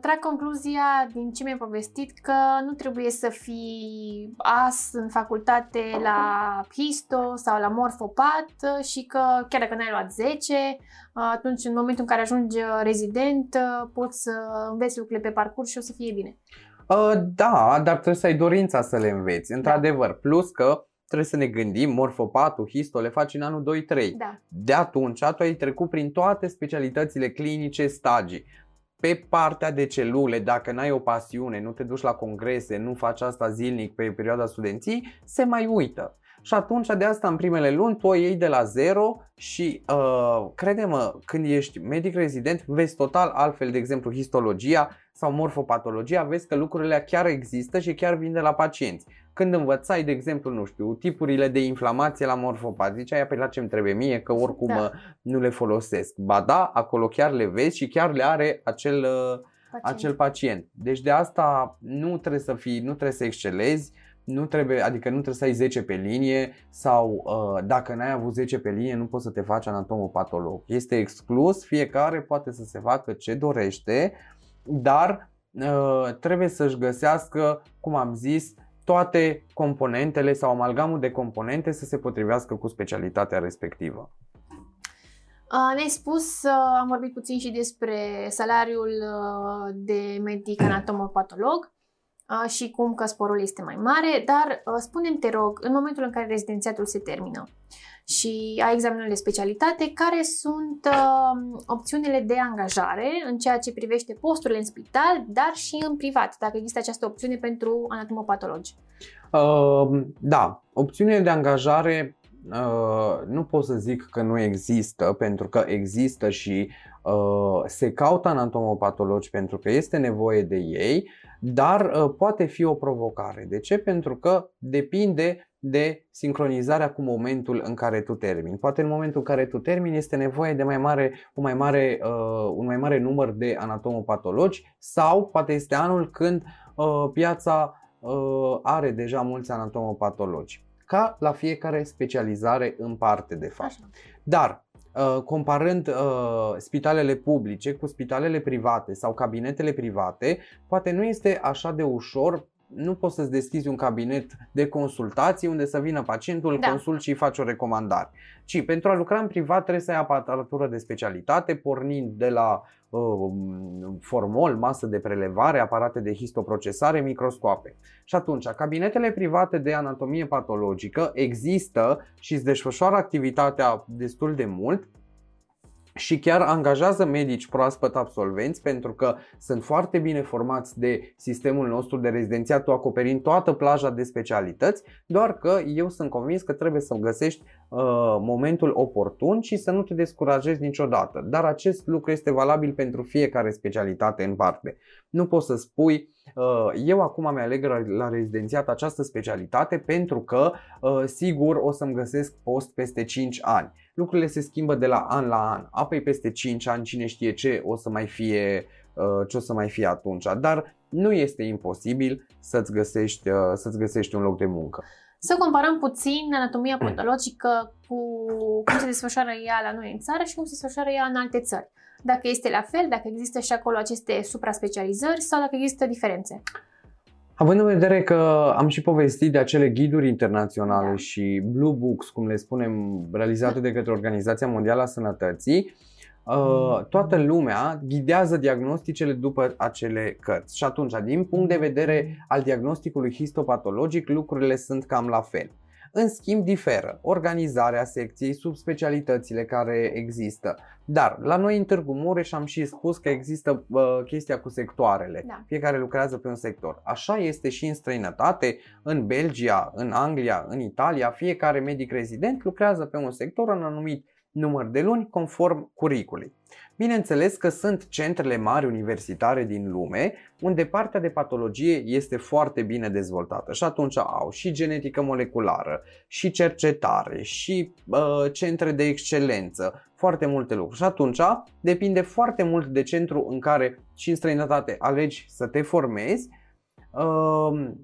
Trag concluzia din ce mi-ai povestit că nu trebuie să fii as în facultate la histo sau la morfopat și că chiar dacă n-ai luat 10, atunci în momentul în care ajungi rezident poți să înveți lucrurile pe parcurs și o să fie bine. Da, dar trebuie să ai dorința să le înveți, într-adevăr, plus că trebuie să ne gândim, morfopatul, histo, le faci în anul 2-3. Da. De atunci tu ai trecut prin toate specialitățile clinice, stagii. Pe partea de celule, dacă n-ai o pasiune, nu te duci la congrese, nu faci asta zilnic pe perioada studenției, se mai uită. Și atunci de asta în primele luni tu o iei de la zero și crede-mă, când ești medic rezident vezi total altfel, de exemplu histologia sau morfopatologia, vezi că lucrurile chiar există și chiar vin de la pacienți. Când învățai, de exemplu, nu știu, tipurile de inflamație la morfopat, ziceai, păi la ce-mi trebuie mie, că oricum nu le folosesc. Ba da, acolo chiar le vezi și chiar le are acel pacient. Deci de asta nu trebuie să excelezi, nu trebuie să ai 10 pe linie sau dacă n-ai avut 10 pe linie nu poți să te faci anatomopatolog. Este exclus, fiecare poate să se facă ce dorește, dar trebuie să-și găsească, cum am zis, toate componentele sau amalgamul de componente să se potrivească cu specialitatea respectivă. Ne-ai spus, am vorbit puțin și despre salariul de medic anatomopatolog și cum că sporul este mai mare, dar spune-mi, te rog, în momentul în care rezidențiatul se termină și ai examenul de specialitate, care sunt opțiunile de angajare în ceea ce privește posturile în spital, dar și în privat, dacă există această opțiune pentru anatomopatologi? Da, opțiunile de angajare nu pot să zic că nu există, pentru că există și se caută anatomopatologi pentru că este nevoie de ei, dar poate fi o provocare. De ce? Pentru că depinde de sincronizarea cu momentul în care tu termini. Poate în momentul în care tu termini este nevoie de un mai mare număr de anatomopatologi sau poate este anul când piața are deja mulți anatomopatologi. Ca la fiecare specializare în parte de fapt. Dar comparând spitalele publice cu spitalele private sau cabinetele private, poate nu este așa de ușor. Nu poți să-ți deschizi un cabinet de consultații unde să vină pacientul, consult și faci o recomandare. Ci pentru a lucra în privat trebuie să ai aparatură de specialitate, pornind de la formol, masă de prelevare, aparate de histoprocesare, microscoape. Și atunci, cabinetele private de anatomie patologică există și îți desfășoară activitatea destul de mult și chiar angajează medici proaspăt absolvenți pentru că sunt foarte bine formați de sistemul nostru de rezidențiat, acoperind toată plaja de specialități, doar că eu sunt convins că trebuie să găsești momentul oportun și să nu te descurajezi niciodată. Dar acest lucru este valabil pentru fiecare specialitate în parte. Nu poți să spui, eu acum mi-aleg la rezidențiat această specialitate pentru că sigur o să-mi găsesc post peste 5 ani. Lucrurile se schimbă de la an la an. Apoi peste 5 ani cine știe ce o să mai fie atunci, dar nu este imposibil să-ți găsești un loc de muncă. Să comparăm puțin anatomia patologică cu cum se desfășoară ea la noi în țară și cum se desfășoară ea în alte țări. Dacă este la fel, dacă există și acolo aceste supra-specializări sau dacă există diferențe. Având în vedere că am și povestit de acele ghiduri internaționale și Blue Books, cum le spunem, realizate de către Organizația Mondială a Sănătății, toată lumea ghidează diagnosticele după acele cărți. Și atunci, din punct de vedere al diagnosticului histopatologic, lucrurile sunt cam la fel. În schimb diferă organizarea secției, subspecialitățile care există. Dar la noi în Târgu Mureș am și spus că există chestia cu sectoarele, da. Fiecare lucrează pe un sector. Așa este și în străinătate, în Belgia, în Anglia, în Italia, fiecare medic rezident lucrează pe un sector în anumit număr de luni conform curriculei. Bineînțeles că sunt centrele mari universitare din lume unde partea de patologie este foarte bine dezvoltată și atunci au și genetică moleculară, și cercetare, și centre de excelență, foarte multe lucruri. Și atunci depinde foarte mult de centru în care și în străinătate alegi să te formezi,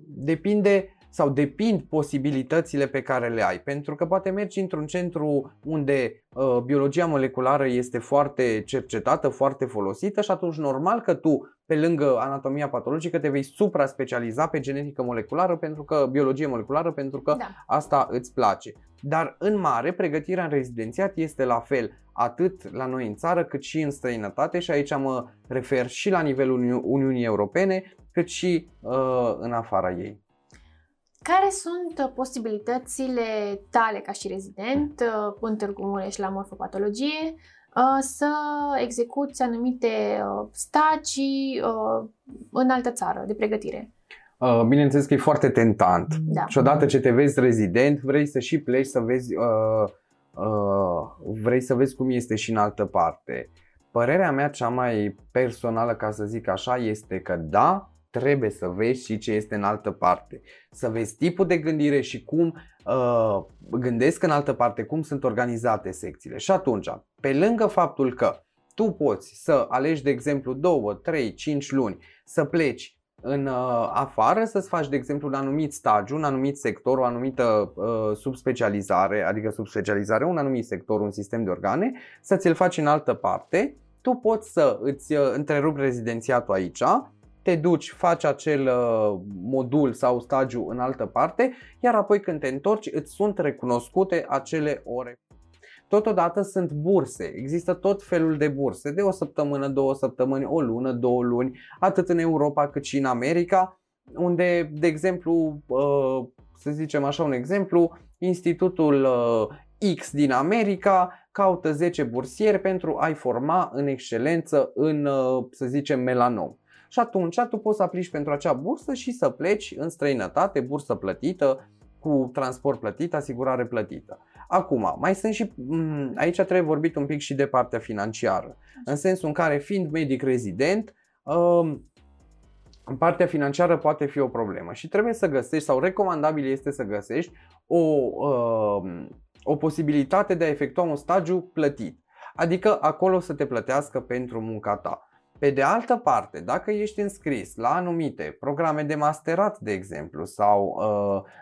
depind posibilitățile pe care le ai, pentru că poate mergi într-un centru unde biologia moleculară este foarte cercetată, foarte folosită și atunci normal că tu, pe lângă anatomia patologică, te vei supra-specializa pe genetică moleculară, pentru că biologie moleculară, pentru că asta îți place. Dar în mare, pregătirea în rezidențiat este la fel atât la noi în țară cât și în străinătate și aici mă refer și la nivelul Uniunii Europene cât și în afara ei. Care sunt posibilitățile tale ca și rezident în Târgu Mureș la morfopatologie să execuți anumite stagii în altă țară de pregătire? Bineînțeles că e foarte tentant. Da. Și odată ce te vezi rezident, vrei să și pleci să vezi, vrei să vezi cum este și în altă parte. Părerea mea cea mai personală, ca să zic așa, este că da, trebuie să vezi și ce este în altă parte, să vezi tipul de gândire și cum gândesc în altă parte, cum sunt organizate secțiile. Și atunci, pe lângă faptul că tu poți să alegi, de exemplu, 2, 3, 5 luni să pleci în afară, să-ți faci, de exemplu, un anumit stagiu, un anumit sector, o anumită subspecializare, adică subspecializare, un anumit sector, un sistem de organe, să ți-l faci în altă parte, tu poți să îți întrerupi rezidențiatul aici, te duci, faci acel modul sau stagiu în altă parte, iar apoi când te întorci îți sunt recunoscute acele ore. Totodată sunt burse, există tot felul de burse, de o săptămână, 2 săptămâni, o lună, 2 luni, atât în Europa cât și în America, unde, de exemplu, să zicem așa un exemplu, Institutul X din America caută 10 bursieri pentru a-i forma în excelență în, să zicem, melanom. Și atunci tu poți să aplici pentru acea bursă și să pleci în străinătate, bursă plătită, cu transport plătit, asigurare plătită. Acum, mai sunt și, aici trebuie vorbit un pic și de partea financiară, în sensul în care, fiind medic rezident, partea financiară poate fi o problemă și trebuie să găsești, sau recomandabil este să găsești o posibilitate de a efectua un stagiu plătit, adică acolo să te plătească pentru munca ta. Pe de altă parte, dacă ești înscris la anumite programe de masterat, de exemplu, sau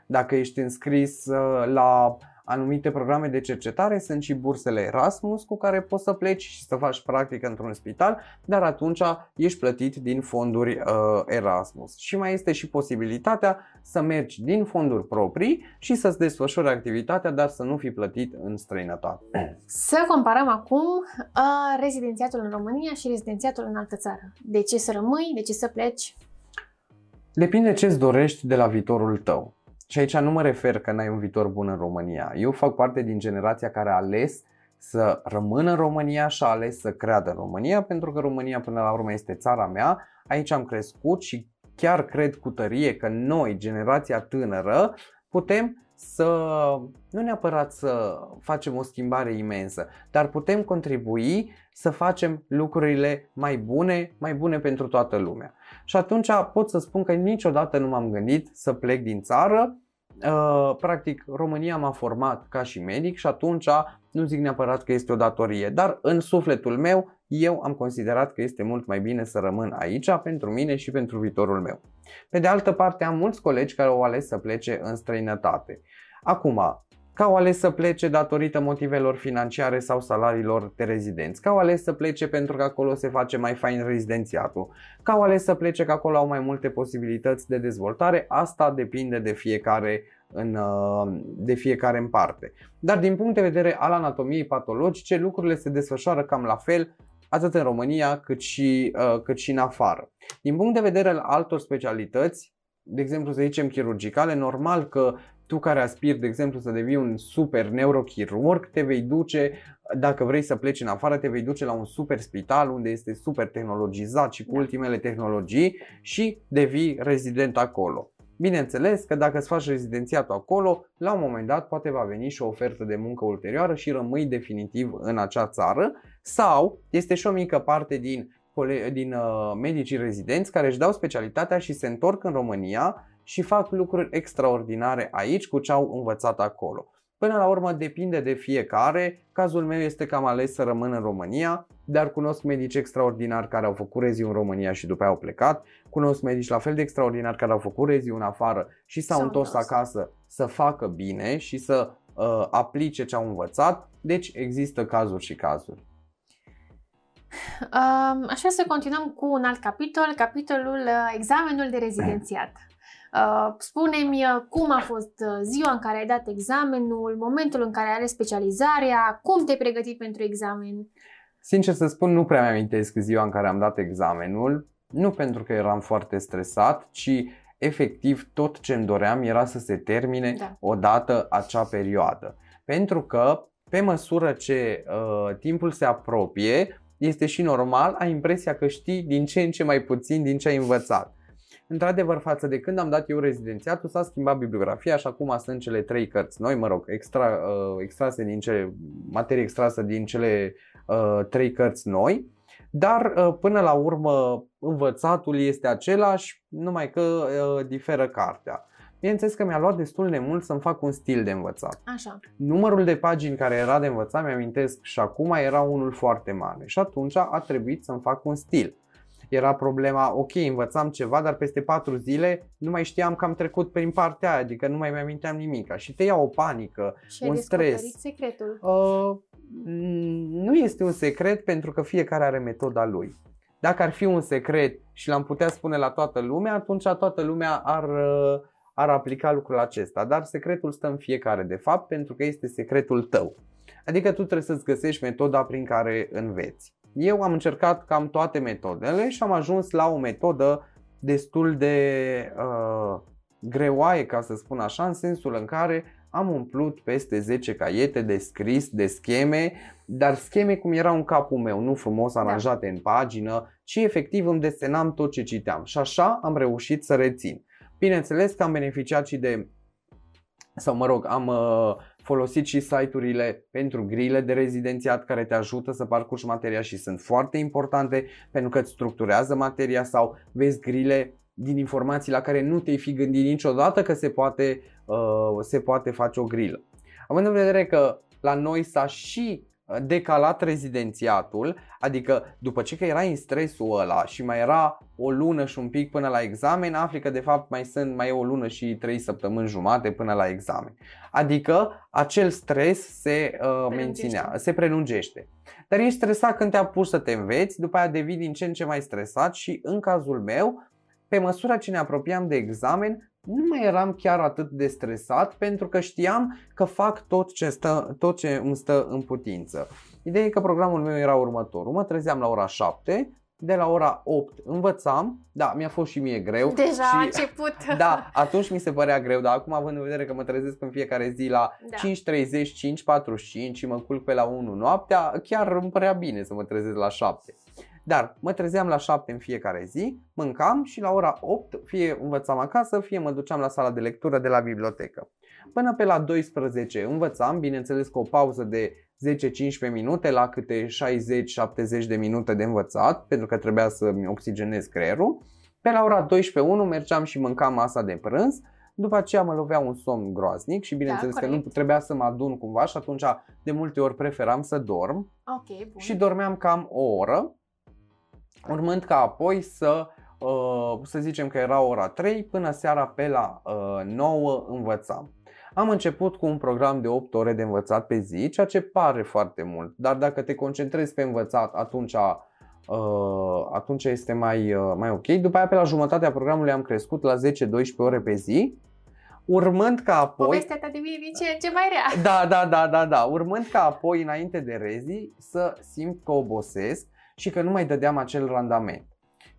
dacă ești înscris la anumite programe de cercetare, sunt și bursele Erasmus cu care poți să pleci și să faci practică într-un spital, dar atunci ești plătit din fonduri Erasmus. Și mai este și posibilitatea să mergi din fonduri proprii și să-ți desfășori activitatea, dar să nu fii plătit în străinătate. Să comparăm acum rezidențiatul în România și rezidențiatul în altă țară. De ce să rămâi? De ce să pleci? Depinde ce-ți dorești de la viitorul tău. Și aici nu mă refer că n-ai un viitor bun în România. Eu fac parte din generația care a ales să rămână în România și a ales să creadă în România, pentru că România până la urmă este țara mea. Aici am crescut și chiar cred cu tărie că noi, generația tânără, putem să, nu neapărat să facem o schimbare imensă, dar putem contribui să facem lucrurile mai bune pentru toată lumea. Și atunci pot să spun că niciodată nu m-am gândit să plec din țară. Practic, România m-a format ca și medic și atunci nu zic neapărat că este o datorie, dar în sufletul meu eu am considerat că este mult mai bine să rămân aici pentru mine și pentru viitorul meu. Pe de altă parte, am mulți colegi care au ales să plece în străinătate. Acum, că au ales să plece datorită motivelor financiare sau salariilor de rezidenți, că au ales să plece pentru că acolo se face mai fain rezidențiatul, că au ales să plece că acolo au mai multe posibilități de dezvoltare, asta depinde de fiecare în parte. Dar din punct de vedere al anatomiei patologice, lucrurile se desfășoară cam la fel atât în România cât și în afară. Din punct de vedere al altor specialități, de exemplu să zicem chirurgicale, normal că tu care aspiri, de exemplu, să devii un super neurochirurg, te vei duce, dacă vrei să pleci în afară, te vei duce la un super spital unde este super tehnologizat și cu ultimele tehnologii și devii rezident acolo. Bineînțeles că dacă îți faci rezidențiatul acolo, la un moment dat poate va veni și o ofertă de muncă ulterioară și rămâi definitiv în acea țară, sau este și o mică parte din medicii rezidenți care își dau specialitatea și se întorc în România și fac lucruri extraordinare aici cu ce au învățat acolo. Până la urmă depinde de fiecare, cazul meu este că am ales să rămân în România, dar cunosc medici extraordinari care au făcut reziu în România și după aia au plecat, cunosc medici la fel de extraordinari care au făcut reziu în afară și s-au întors acasă să facă bine și să aplice ce au învățat, deci există cazuri și cazuri. Aș vrea să continuăm cu un alt capitol, capitolul examenul de rezidențiat. Spune-mi cum a fost ziua în care ai dat examenul, momentul în care ai ales specializarea, cum te-ai pregătit pentru examen? Sincer să spun, nu prea mi-amintesc ziua în care am dat examenul, nu pentru că eram foarte stresat, ci efectiv tot ce-mi doream era să se termine odată acea perioadă. Pentru că pe măsură ce timpul se apropie, este și normal, ai impresia că știi din ce în ce mai puțin din ce ai învățat. Într-adevăr, față de când am dat eu rezidențiatul, s-a schimbat bibliografia și acum sunt cele 3 cărți noi, mă rog, extrase din cele, materie extrasă din cele 3 cărți noi, dar până la urmă învățatul este același, numai că diferă cartea. Bineînțeles că mi-a luat destul de mult să-mi fac un stil de învățat. Așa. Numărul de pagini care era de învățat, mi-amintesc și acum, era unul foarte mare și atunci a trebuit să-mi fac un stil. Era problema, ok, învățam ceva, dar peste 4 zile nu mai știam că am trecut prin partea aia, adică nu mai mi-aminteam nimica și te ia o panică, și un stres. Și ai descoperit secretul? Nu este un secret pentru că fiecare are metoda lui. Dacă ar fi un secret și l-am putea spune la toată lumea, atunci toată lumea ar aplica lucrul acesta, dar secretul stă în fiecare de fapt pentru că este secretul tău. Adică tu trebuie să-ți găsești metoda prin care înveți. Eu am încercat cam toate metodele și am ajuns la o metodă destul de greoaie, ca să spun așa, în sensul în care am umplut peste 10 caiete de scris, de scheme, dar scheme cum erau în capul meu, nu frumos aranjate în pagină, ci efectiv îmi desenam tot ce citeam și așa am reușit să rețin. Bineînțeles că am beneficiat și de, sau mă rog, am folosit și site-urile pentru grile de rezidențiat care te ajută să parcurgi materia și sunt foarte importante pentru că îți structurează materia sau vezi grile din informații la care nu te-ai fi gândit niciodată că se poate face o grilă. Având în vedere că la noi s-a și decalat rezidențiatul, adică după ce că erai în stresul ăla și mai era o lună și un pic până la examen, afli că de fapt mai e o lună și 3 săptămâni jumate până la examen. Adică acel stres se menținea, se prelungește. Dar ești stresat când te-a pus să te înveți, după aia devii din ce în ce mai stresat și în cazul meu, pe măsura ce ne apropiam de examen, nu mai eram chiar atât de stresat pentru că știam că fac tot ce îmi stă în putință. Ideea e că programul meu era următorul. Mă trezeam la ora 7, de la ora 8 învățam, da, mi-a fost și mie greu. Deja și, a început. Da, atunci mi se părea greu, dar acum având în vedere că mă trezesc în fiecare zi la 5:30, 5:45 și mă culc pe la 1 noaptea, chiar îmi părea bine să mă trezesc la 7. Dar mă trezeam la 7 în fiecare zi, mâncam și la ora 8 fie învățam acasă, fie mă duceam la sala de lectură de la bibliotecă. Până pe la 12 învățam, bineînțeles cu o pauză de 10-15 minute la câte 60-70 de minute de învățat, pentru că trebuia să-mi oxigenez creierul. Pe la ora 12:01 mergeam și mâncam masa de prânz. După aceea mă lovea un somn groaznic și bineînțeles că nu trebuia să mă adun cumva și atunci de multe ori preferam să dorm. Okay, bun. Și dormeam cam o oră. Urmând ca apoi să zicem că era ora 3, până seara pe la 9 învățam. Am început cu un program de 8 ore de învățat pe zi, ceea ce pare foarte mult, dar dacă te concentrezi pe învățat, atunci este mai ok. După aia pe la jumătatea programului am crescut la 10-12 ore pe zi. Urmând ca apoi... Povestea ta devine din ce mai rea. Da. Urmând ca apoi, înainte de rezi, să simt că obosesc și că nu mai dădeam acel randament.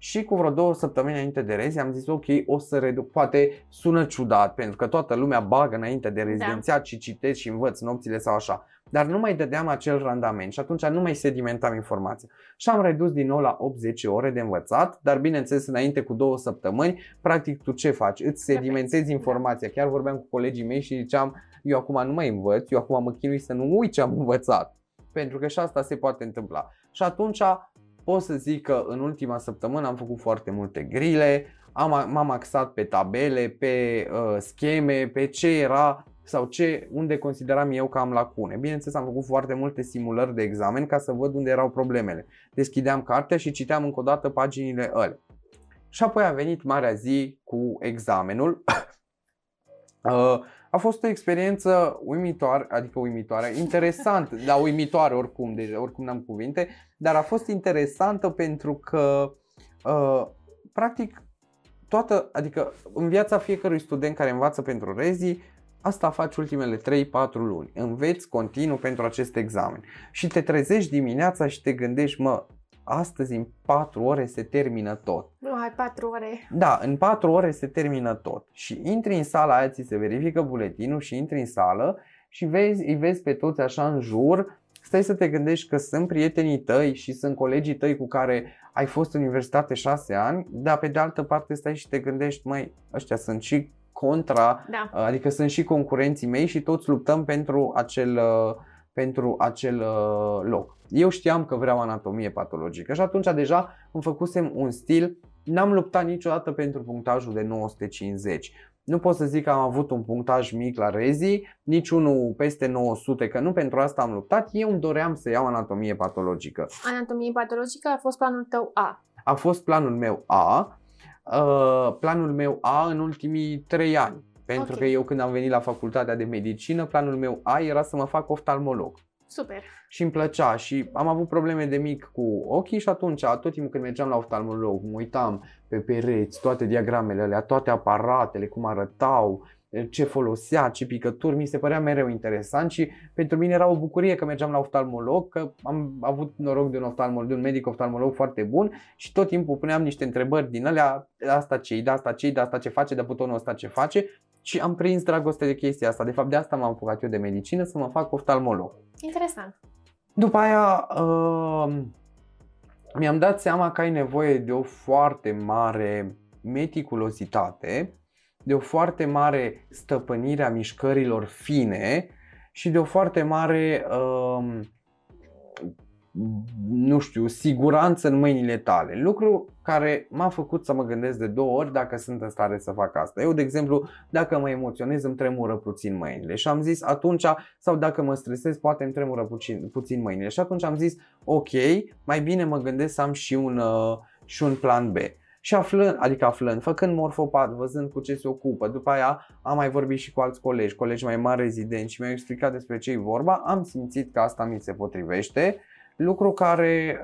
și cu vreo 2 săptămâni înainte de rezi am zis ok, o să reduc. Poate sună ciudat pentru că toată lumea bagă înainte de rezidențiat și citești și învăț nopțile sau așa, dar nu mai dădeam acel randament și atunci nu mai sedimentam informația și am redus din nou la 80 ore de învățat, dar bineînțeles înainte cu 2 săptămâni, practic tu ce faci? Îți sedimentezi informația. Chiar vorbeam cu colegii mei și ziceam, eu acum nu mai învăț, eu acum mă chinui să nu uit ce am învățat, pentru că și asta se poate întâmpla. Și atunci pot să zic că în ultima săptămână am făcut foarte multe grile, m-am axat pe tabele, pe scheme, pe ce era sau ce, unde consideram eu că am lacune. Bineînțeles am făcut foarte multe simulări de examen ca să văd unde erau problemele. Deschideam cartea și citeam încă o dată paginile alea. Și apoi a venit marea zi cu examenul. A fost o experiență uimitoare, adică uimitoare, interesantă, dar uimitoare oricum, deci oricum n-am cuvinte, dar a fost interesantă pentru că practic toată, adică în viața fiecărui student care învață pentru rezi, asta faci ultimele 3-4 luni, înveți continuu pentru acest examen și te trezești dimineața și te gândești, mă, astăzi în 4 ore se termină tot. Nu, hai 4 ore. Da, în 4 ore se termină tot. Și intri în sala aia, ți se verifică buletinul și intri în sală și vezi, îi vezi pe toți așa în jur. Stai să te gândești că sunt prietenii tăi și sunt colegii tăi cu care ai fost în universitate 6 ani, dar pe de altă parte stai și te gândești, măi, ăștia sunt și contra, da, adică sunt și concurenții mei și toți luptăm pentru acel loc. Eu știam că vreau anatomie patologică și atunci deja îmi făcusem un stil, n-am luptat niciodată pentru punctajul de 950. Nu pot să zic că am avut un punctaj mic la rezi, nici unul peste 900, că nu pentru asta am luptat, eu îmi doream să iau anatomie patologică. Anatomie patologică a fost planul tău A? A fost planul meu A, în ultimii 3 ani. Pentru că eu când am venit la Facultatea de Medicină, planul meu A era să mă fac oftalmolog. Super. Și îmi plăcea și am avut probleme de mic cu ochii și atunci tot timpul când mergeam la oftalmolog, mă uitam pe pereți, toate diagramele alea, toate aparatele, cum arătau, ce folosea, ce picături, mi se părea mereu interesant și pentru mine era o bucurie că mergeam la oftalmolog, că am avut noroc de un oftalmolog, de un medic oftalmolog foarte bun și tot timpul puneam niște întrebări din alea, asta ce-i, de asta ce-i, de asta ce face, de butonul ăsta ce face și am prins dragoste de chestia asta. De fapt de asta m-am apucat eu de medicină, să mă fac oftalmolog. Interesant. După aia mi-am dat seama că ai nevoie de o foarte mare meticulozitate, de o foarte mare stăpânire a mișcărilor fine și de o foarte mare, nu știu, siguranță în mâinile tale. Lucru care m-a făcut să mă gândesc de 2 ori dacă sunt în stare să fac asta. Eu, de exemplu, dacă mă emoționez îmi tremură puțin mâinile și am zis atunci, sau dacă mă stresez poate îmi tremură puțin mâinile și atunci am zis ok, mai bine mă gândesc să am și un plan B. Și făcând morfopat, văzând cu ce se ocupă, după aia am mai vorbit și cu alți colegi mai mari rezidenți și mi-au explicat despre ce e vorba, am simțit că asta mi se potrivește, lucru care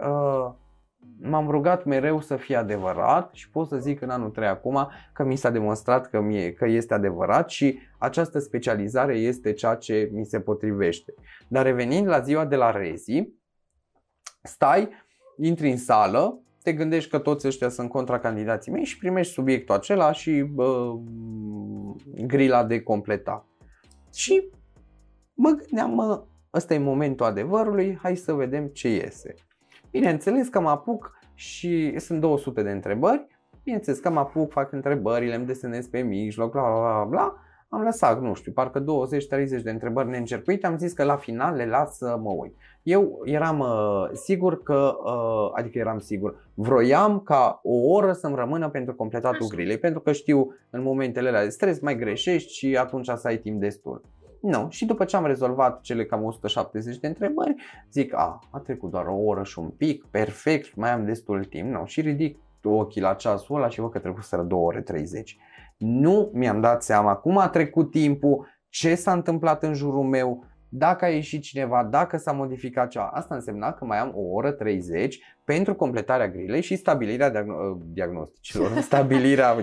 m-am rugat mereu să fie adevărat și pot să zic în anul 3 acum că mi s-a demonstrat că este adevărat și această specializare este ceea ce mi se potrivește. Dar revenind la ziua de la rezi, intri în sală, te gândești că toți ăștia sunt contracandidații mei și primești subiectul acela și grila de completat. Și mă gândeam, ăsta e momentul adevărului, hai să vedem ce iese. Bineînțeles că mă apuc și sunt 200 de întrebări, bineînțeles că mă apuc, fac întrebările, îmi desenez pe mijloc, bla bla bla, am lăsat, nu știu, parcă 20-30 de întrebări neîncercuite, am zis că la final le las să mă uit. Eu eram sigur că, vroiam ca o oră să-mi rămână pentru completatul grilei, pentru că știu în momentele alea de stres mai greșești și atunci să ai timp destul. Nu, și după ce am rezolvat cele cam 170 de întrebări, zic, a trecut doar o oră și un pic, perfect, mai am destul timp, nu, și ridic ochii la ceasul ăla și văd că trebuseră 2 ore 30. Nu mi-am dat seama cum a trecut timpul, ce s-a întâmplat în jurul meu, dacă a ieșit cineva, dacă s-a modificat ceva. Asta însemna că mai am o oră 30 pentru completarea grilei și stabilirea diagnosticilor, stabilirea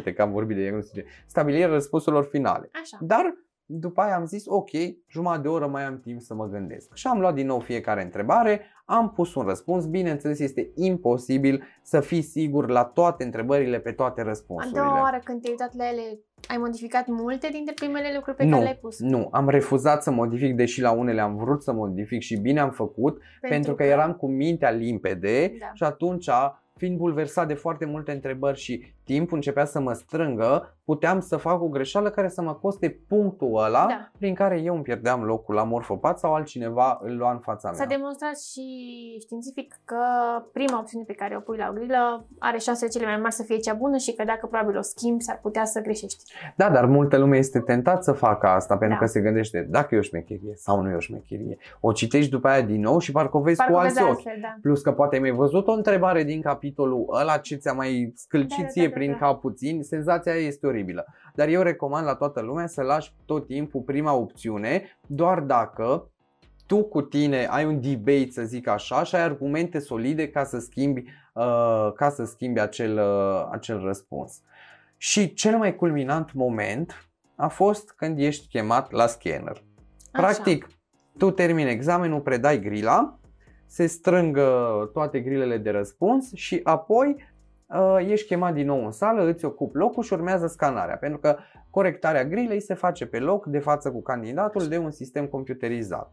răspunsurilor finale. Așa. Dar După aia am zis, ok, jumătate de oră mai am timp să mă gândesc. Și am luat din nou fiecare întrebare, am pus un răspuns. Bineînțeles, este imposibil să fii sigur la toate întrebările, pe toate răspunsurile. A doua oară când te-ai uitat la ele, ai modificat multe dintre primele lucruri pe care le-ai pus? Nu, am refuzat să modific, deși la unele am vrut să modific și bine am făcut, pentru că eram cu mintea limpede, da. Și atunci, fiind bulversat de foarte multe întrebări și timpul începea să mă strângă, puteam să fac o greșeală care să mă coste punctul ăla, da, prin care eu îmi pierdeam locul la morfopat sau altcineva îl lua în fața mea. S-a demonstrat și științific că prima opțiune pe care o pui la o grilă are șansele cele mai mari să fie cea bună și că dacă probabil o schimbi s-ar putea să greșești. Da, dar multă lume este tentată să facă asta pentru că se gândește dacă e o șmecherie sau nu e o șmecherie. O citești după aia din nou și parcă o vezi cu alți ochi. Da. Plus că poate ai mai văzut o întrebare din capitolul ăla ce ți-a mai scâlcit ție prin cap puțin, senzația este oribilă. Dar eu recomand la toată lumea să lași tot timpul prima opțiune, doar dacă tu cu tine ai un debate, să zic așa, și ai argumente solide ca să schimbi, acel răspuns. Și cel mai culminant moment a fost când ești chemat la scanner. Practic, tu termini examenul, predai grila, se strâng toate grilele de răspuns și apoi ești chemat din nou în sală, îți ocupi locul și urmează scanarea, pentru că corectarea grilei se face pe loc, de față cu candidatul, de un sistem computerizat.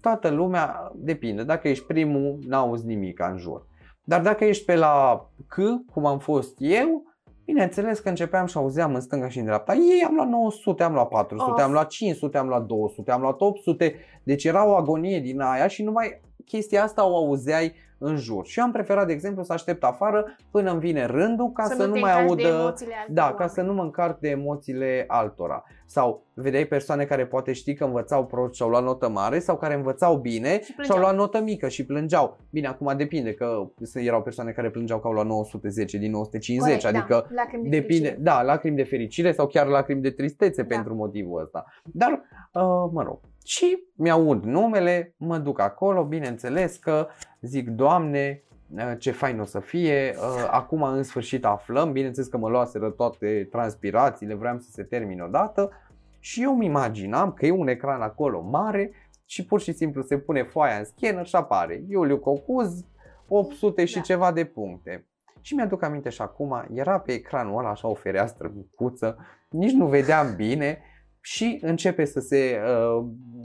Toată lumea, depinde, dacă ești primul, n-auzi nimic în jur. Dar dacă ești pe la C, cum am fost eu, bineînțeles că începeam și auzeam în stânga și în dreapta. Ei, am luat 900, am luat 400, am luat 500, am luat 200, am luat 800. Deci era o agonie din aia și numai chestia asta o auzeai în jur. Și eu am preferat, de exemplu, să aștept afară până îmi vine rândul ca să nu mai aud, ca să nu mă încarc de emoțiile altora. Sau vedeai persoane care poate știi că învățau prost și au luat notă mare sau care învățau bine și au luat notă mică și plângeau. Bine, acum depinde că erau persoane care plângeau că au luat 910 din 950, corect, adică da, lacrimi depinde, da, lacrimi de fericire sau chiar lacrimi de tristețe pentru motivul ăsta. Dar, mă rog, și mi-aud numele, mă duc acolo, bineînțeles că zic, Doamne, ce fain o să fie, acum în sfârșit aflăm, bineînțeles că mă luaseră toate transpirațiile, vreau să se termine odată și eu îmi imaginam că e un ecran acolo mare și pur și simplu se pune foaia în scanner și apare Iuliu Cocuz, 800 și ceva de puncte. Și mi-aduc aminte și acum, era pe ecranul ăla așa o fereastră micuță, nici nu vedeam bine. Și începe să se,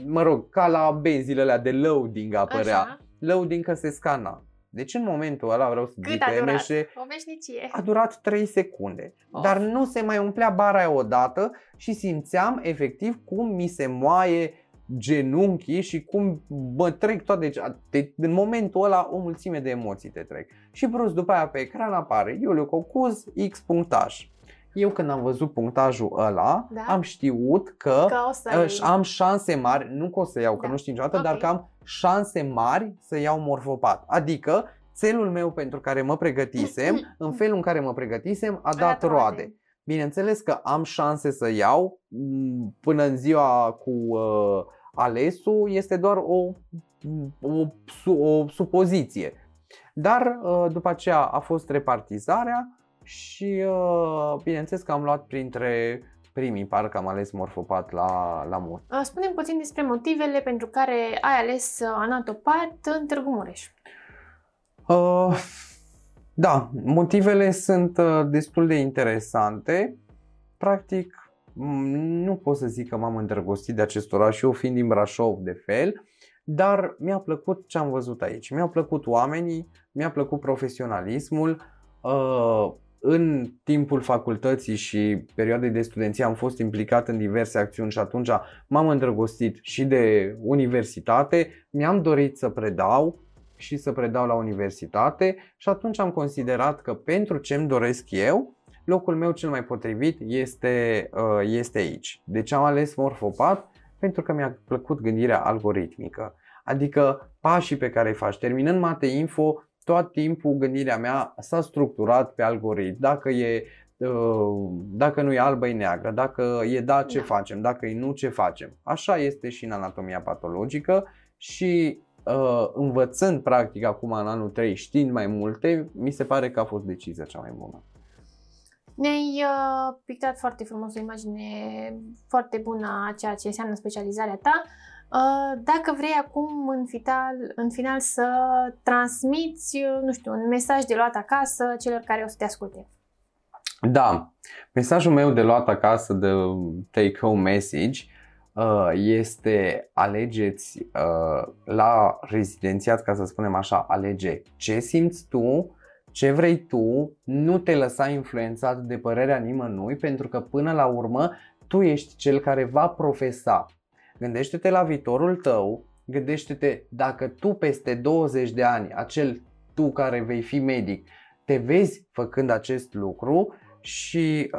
mă rog, ca la benzile alea de loading apărea, loading că se scana. Deci în momentul ăla vreau să zic că meșe, a durat 3 secunde, dar nu se mai umplea bara odată și simțeam efectiv cum mi se moaie genunchii și cum mă trec toate, în momentul ăla o mulțime de emoții te trec. Și brusc după aia pe ecran apare Iuliu Cocuz, X punctaj. Eu când am văzut punctajul ăla, am știut că am șanse mari, nu că o să iau, că nu știu niciodată, dar că am șanse mari să iau morfopat. Adică țelul meu pentru care mă pregătisem, în felul în care mă pregătisem, a dat roade. Bineînțeles că am șanse să iau, până în ziua cu alesul este doar o supoziție. Dar după aceea a fost repartizarea. Și bineînțeles că am luat printre primii, parcă am ales morfopat la mult. Spune-mi puțin despre motivele pentru care ai ales anatopat în Târgu Mureș. Da, motivele sunt destul de interesante. Practic, nu pot să zic că m-am îndrăgostit de acest oraș, eu fiind din Brașov de fel, dar mi-a plăcut ce am văzut aici. Mi-au plăcut oamenii, mi-a plăcut profesionalismul. În timpul facultății și perioadei de studenție am fost implicat în diverse acțiuni și atunci m-am îndrăgostit și de universitate, mi-am dorit să predau și să predau la universitate și atunci am considerat că pentru ce îmi doresc eu, locul meu cel mai potrivit este aici. Deci am ales morfopat pentru că mi-a plăcut gândirea algoritmică, adică pașii pe care îi faci, terminând Mate-Info, tot timpul gândirea mea s-a structurat pe algoritm, dacă nu e albă, e neagră, dacă e da, ce facem, dacă e nu, ce facem. Așa este și în anatomia patologică și învățând practic acum în anul 3, știind mai multe, mi se pare că a fost decizia cea mai bună. Ne-ai pictat foarte frumos o imagine foarte bună a ceea ce înseamnă specializarea ta. Dacă vrei acum în final să transmiți, nu știu, un mesaj de luat acasă celor care o să te asculte. Da, mesajul meu de luat acasă, de take-home message, este: alegeți la rezidențiat, ca să spunem așa, alege ce simți tu, ce vrei tu, nu te lăsa influențat de părerea nimănui, pentru că până la urmă tu ești cel care va profesa. Gândește-te la viitorul tău, gândește-te dacă tu peste 20 de ani, acel tu care vei fi medic, te vezi făcând acest lucru și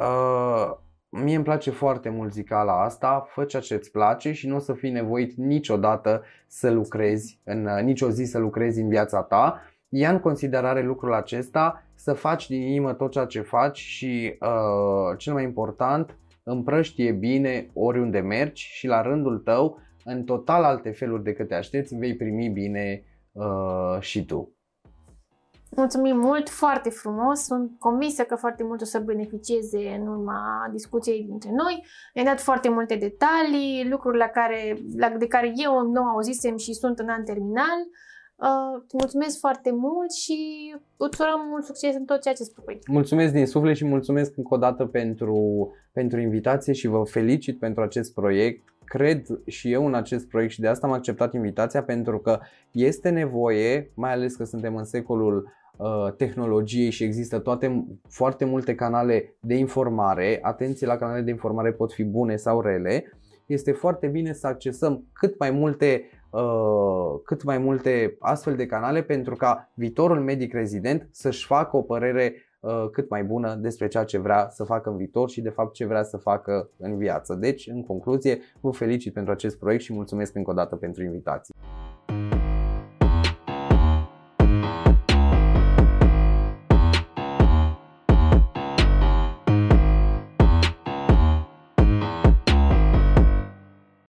mie îmi place foarte mult zicala asta: fă ceea ce îți place și nu o să fii nevoit niciodată să lucrezi, nicio zi să lucrezi în viața ta. Ia în considerare lucrul acesta, să faci din inimă tot ceea ce faci și cel mai important, împrăștie bine oriunde mergi și la rândul tău, în total alte feluri decât te aștepți, vei primi bine și tu. Mulțumim mult, foarte frumos, sunt convinsă că foarte mult o să beneficieze în urma discuției dintre noi. Ne-ai dat foarte multe detalii, lucruri de care eu nu auzisem și sunt în an terminal. Îți mulțumesc foarte mult și îți urăm mult succes în tot ceea ce îți propui. Mulțumesc din suflet și mulțumesc încă o dată pentru invitație și vă felicit pentru acest proiect. Cred și eu în acest proiect și de asta am acceptat invitația, pentru că este nevoie, mai ales că suntem în secolul tehnologiei și există foarte multe canale de informare. Atenție la canale de informare, pot fi bune sau rele. Este foarte bine să accesăm cât mai multe astfel de canale, pentru ca viitorul medic rezident să-și facă o părere cât mai bună despre ceea ce vrea să facă în viitor și de fapt ce vrea să facă în viață. Deci, în concluzie, vă felicit pentru acest proiect și mulțumesc încă o dată pentru invitație.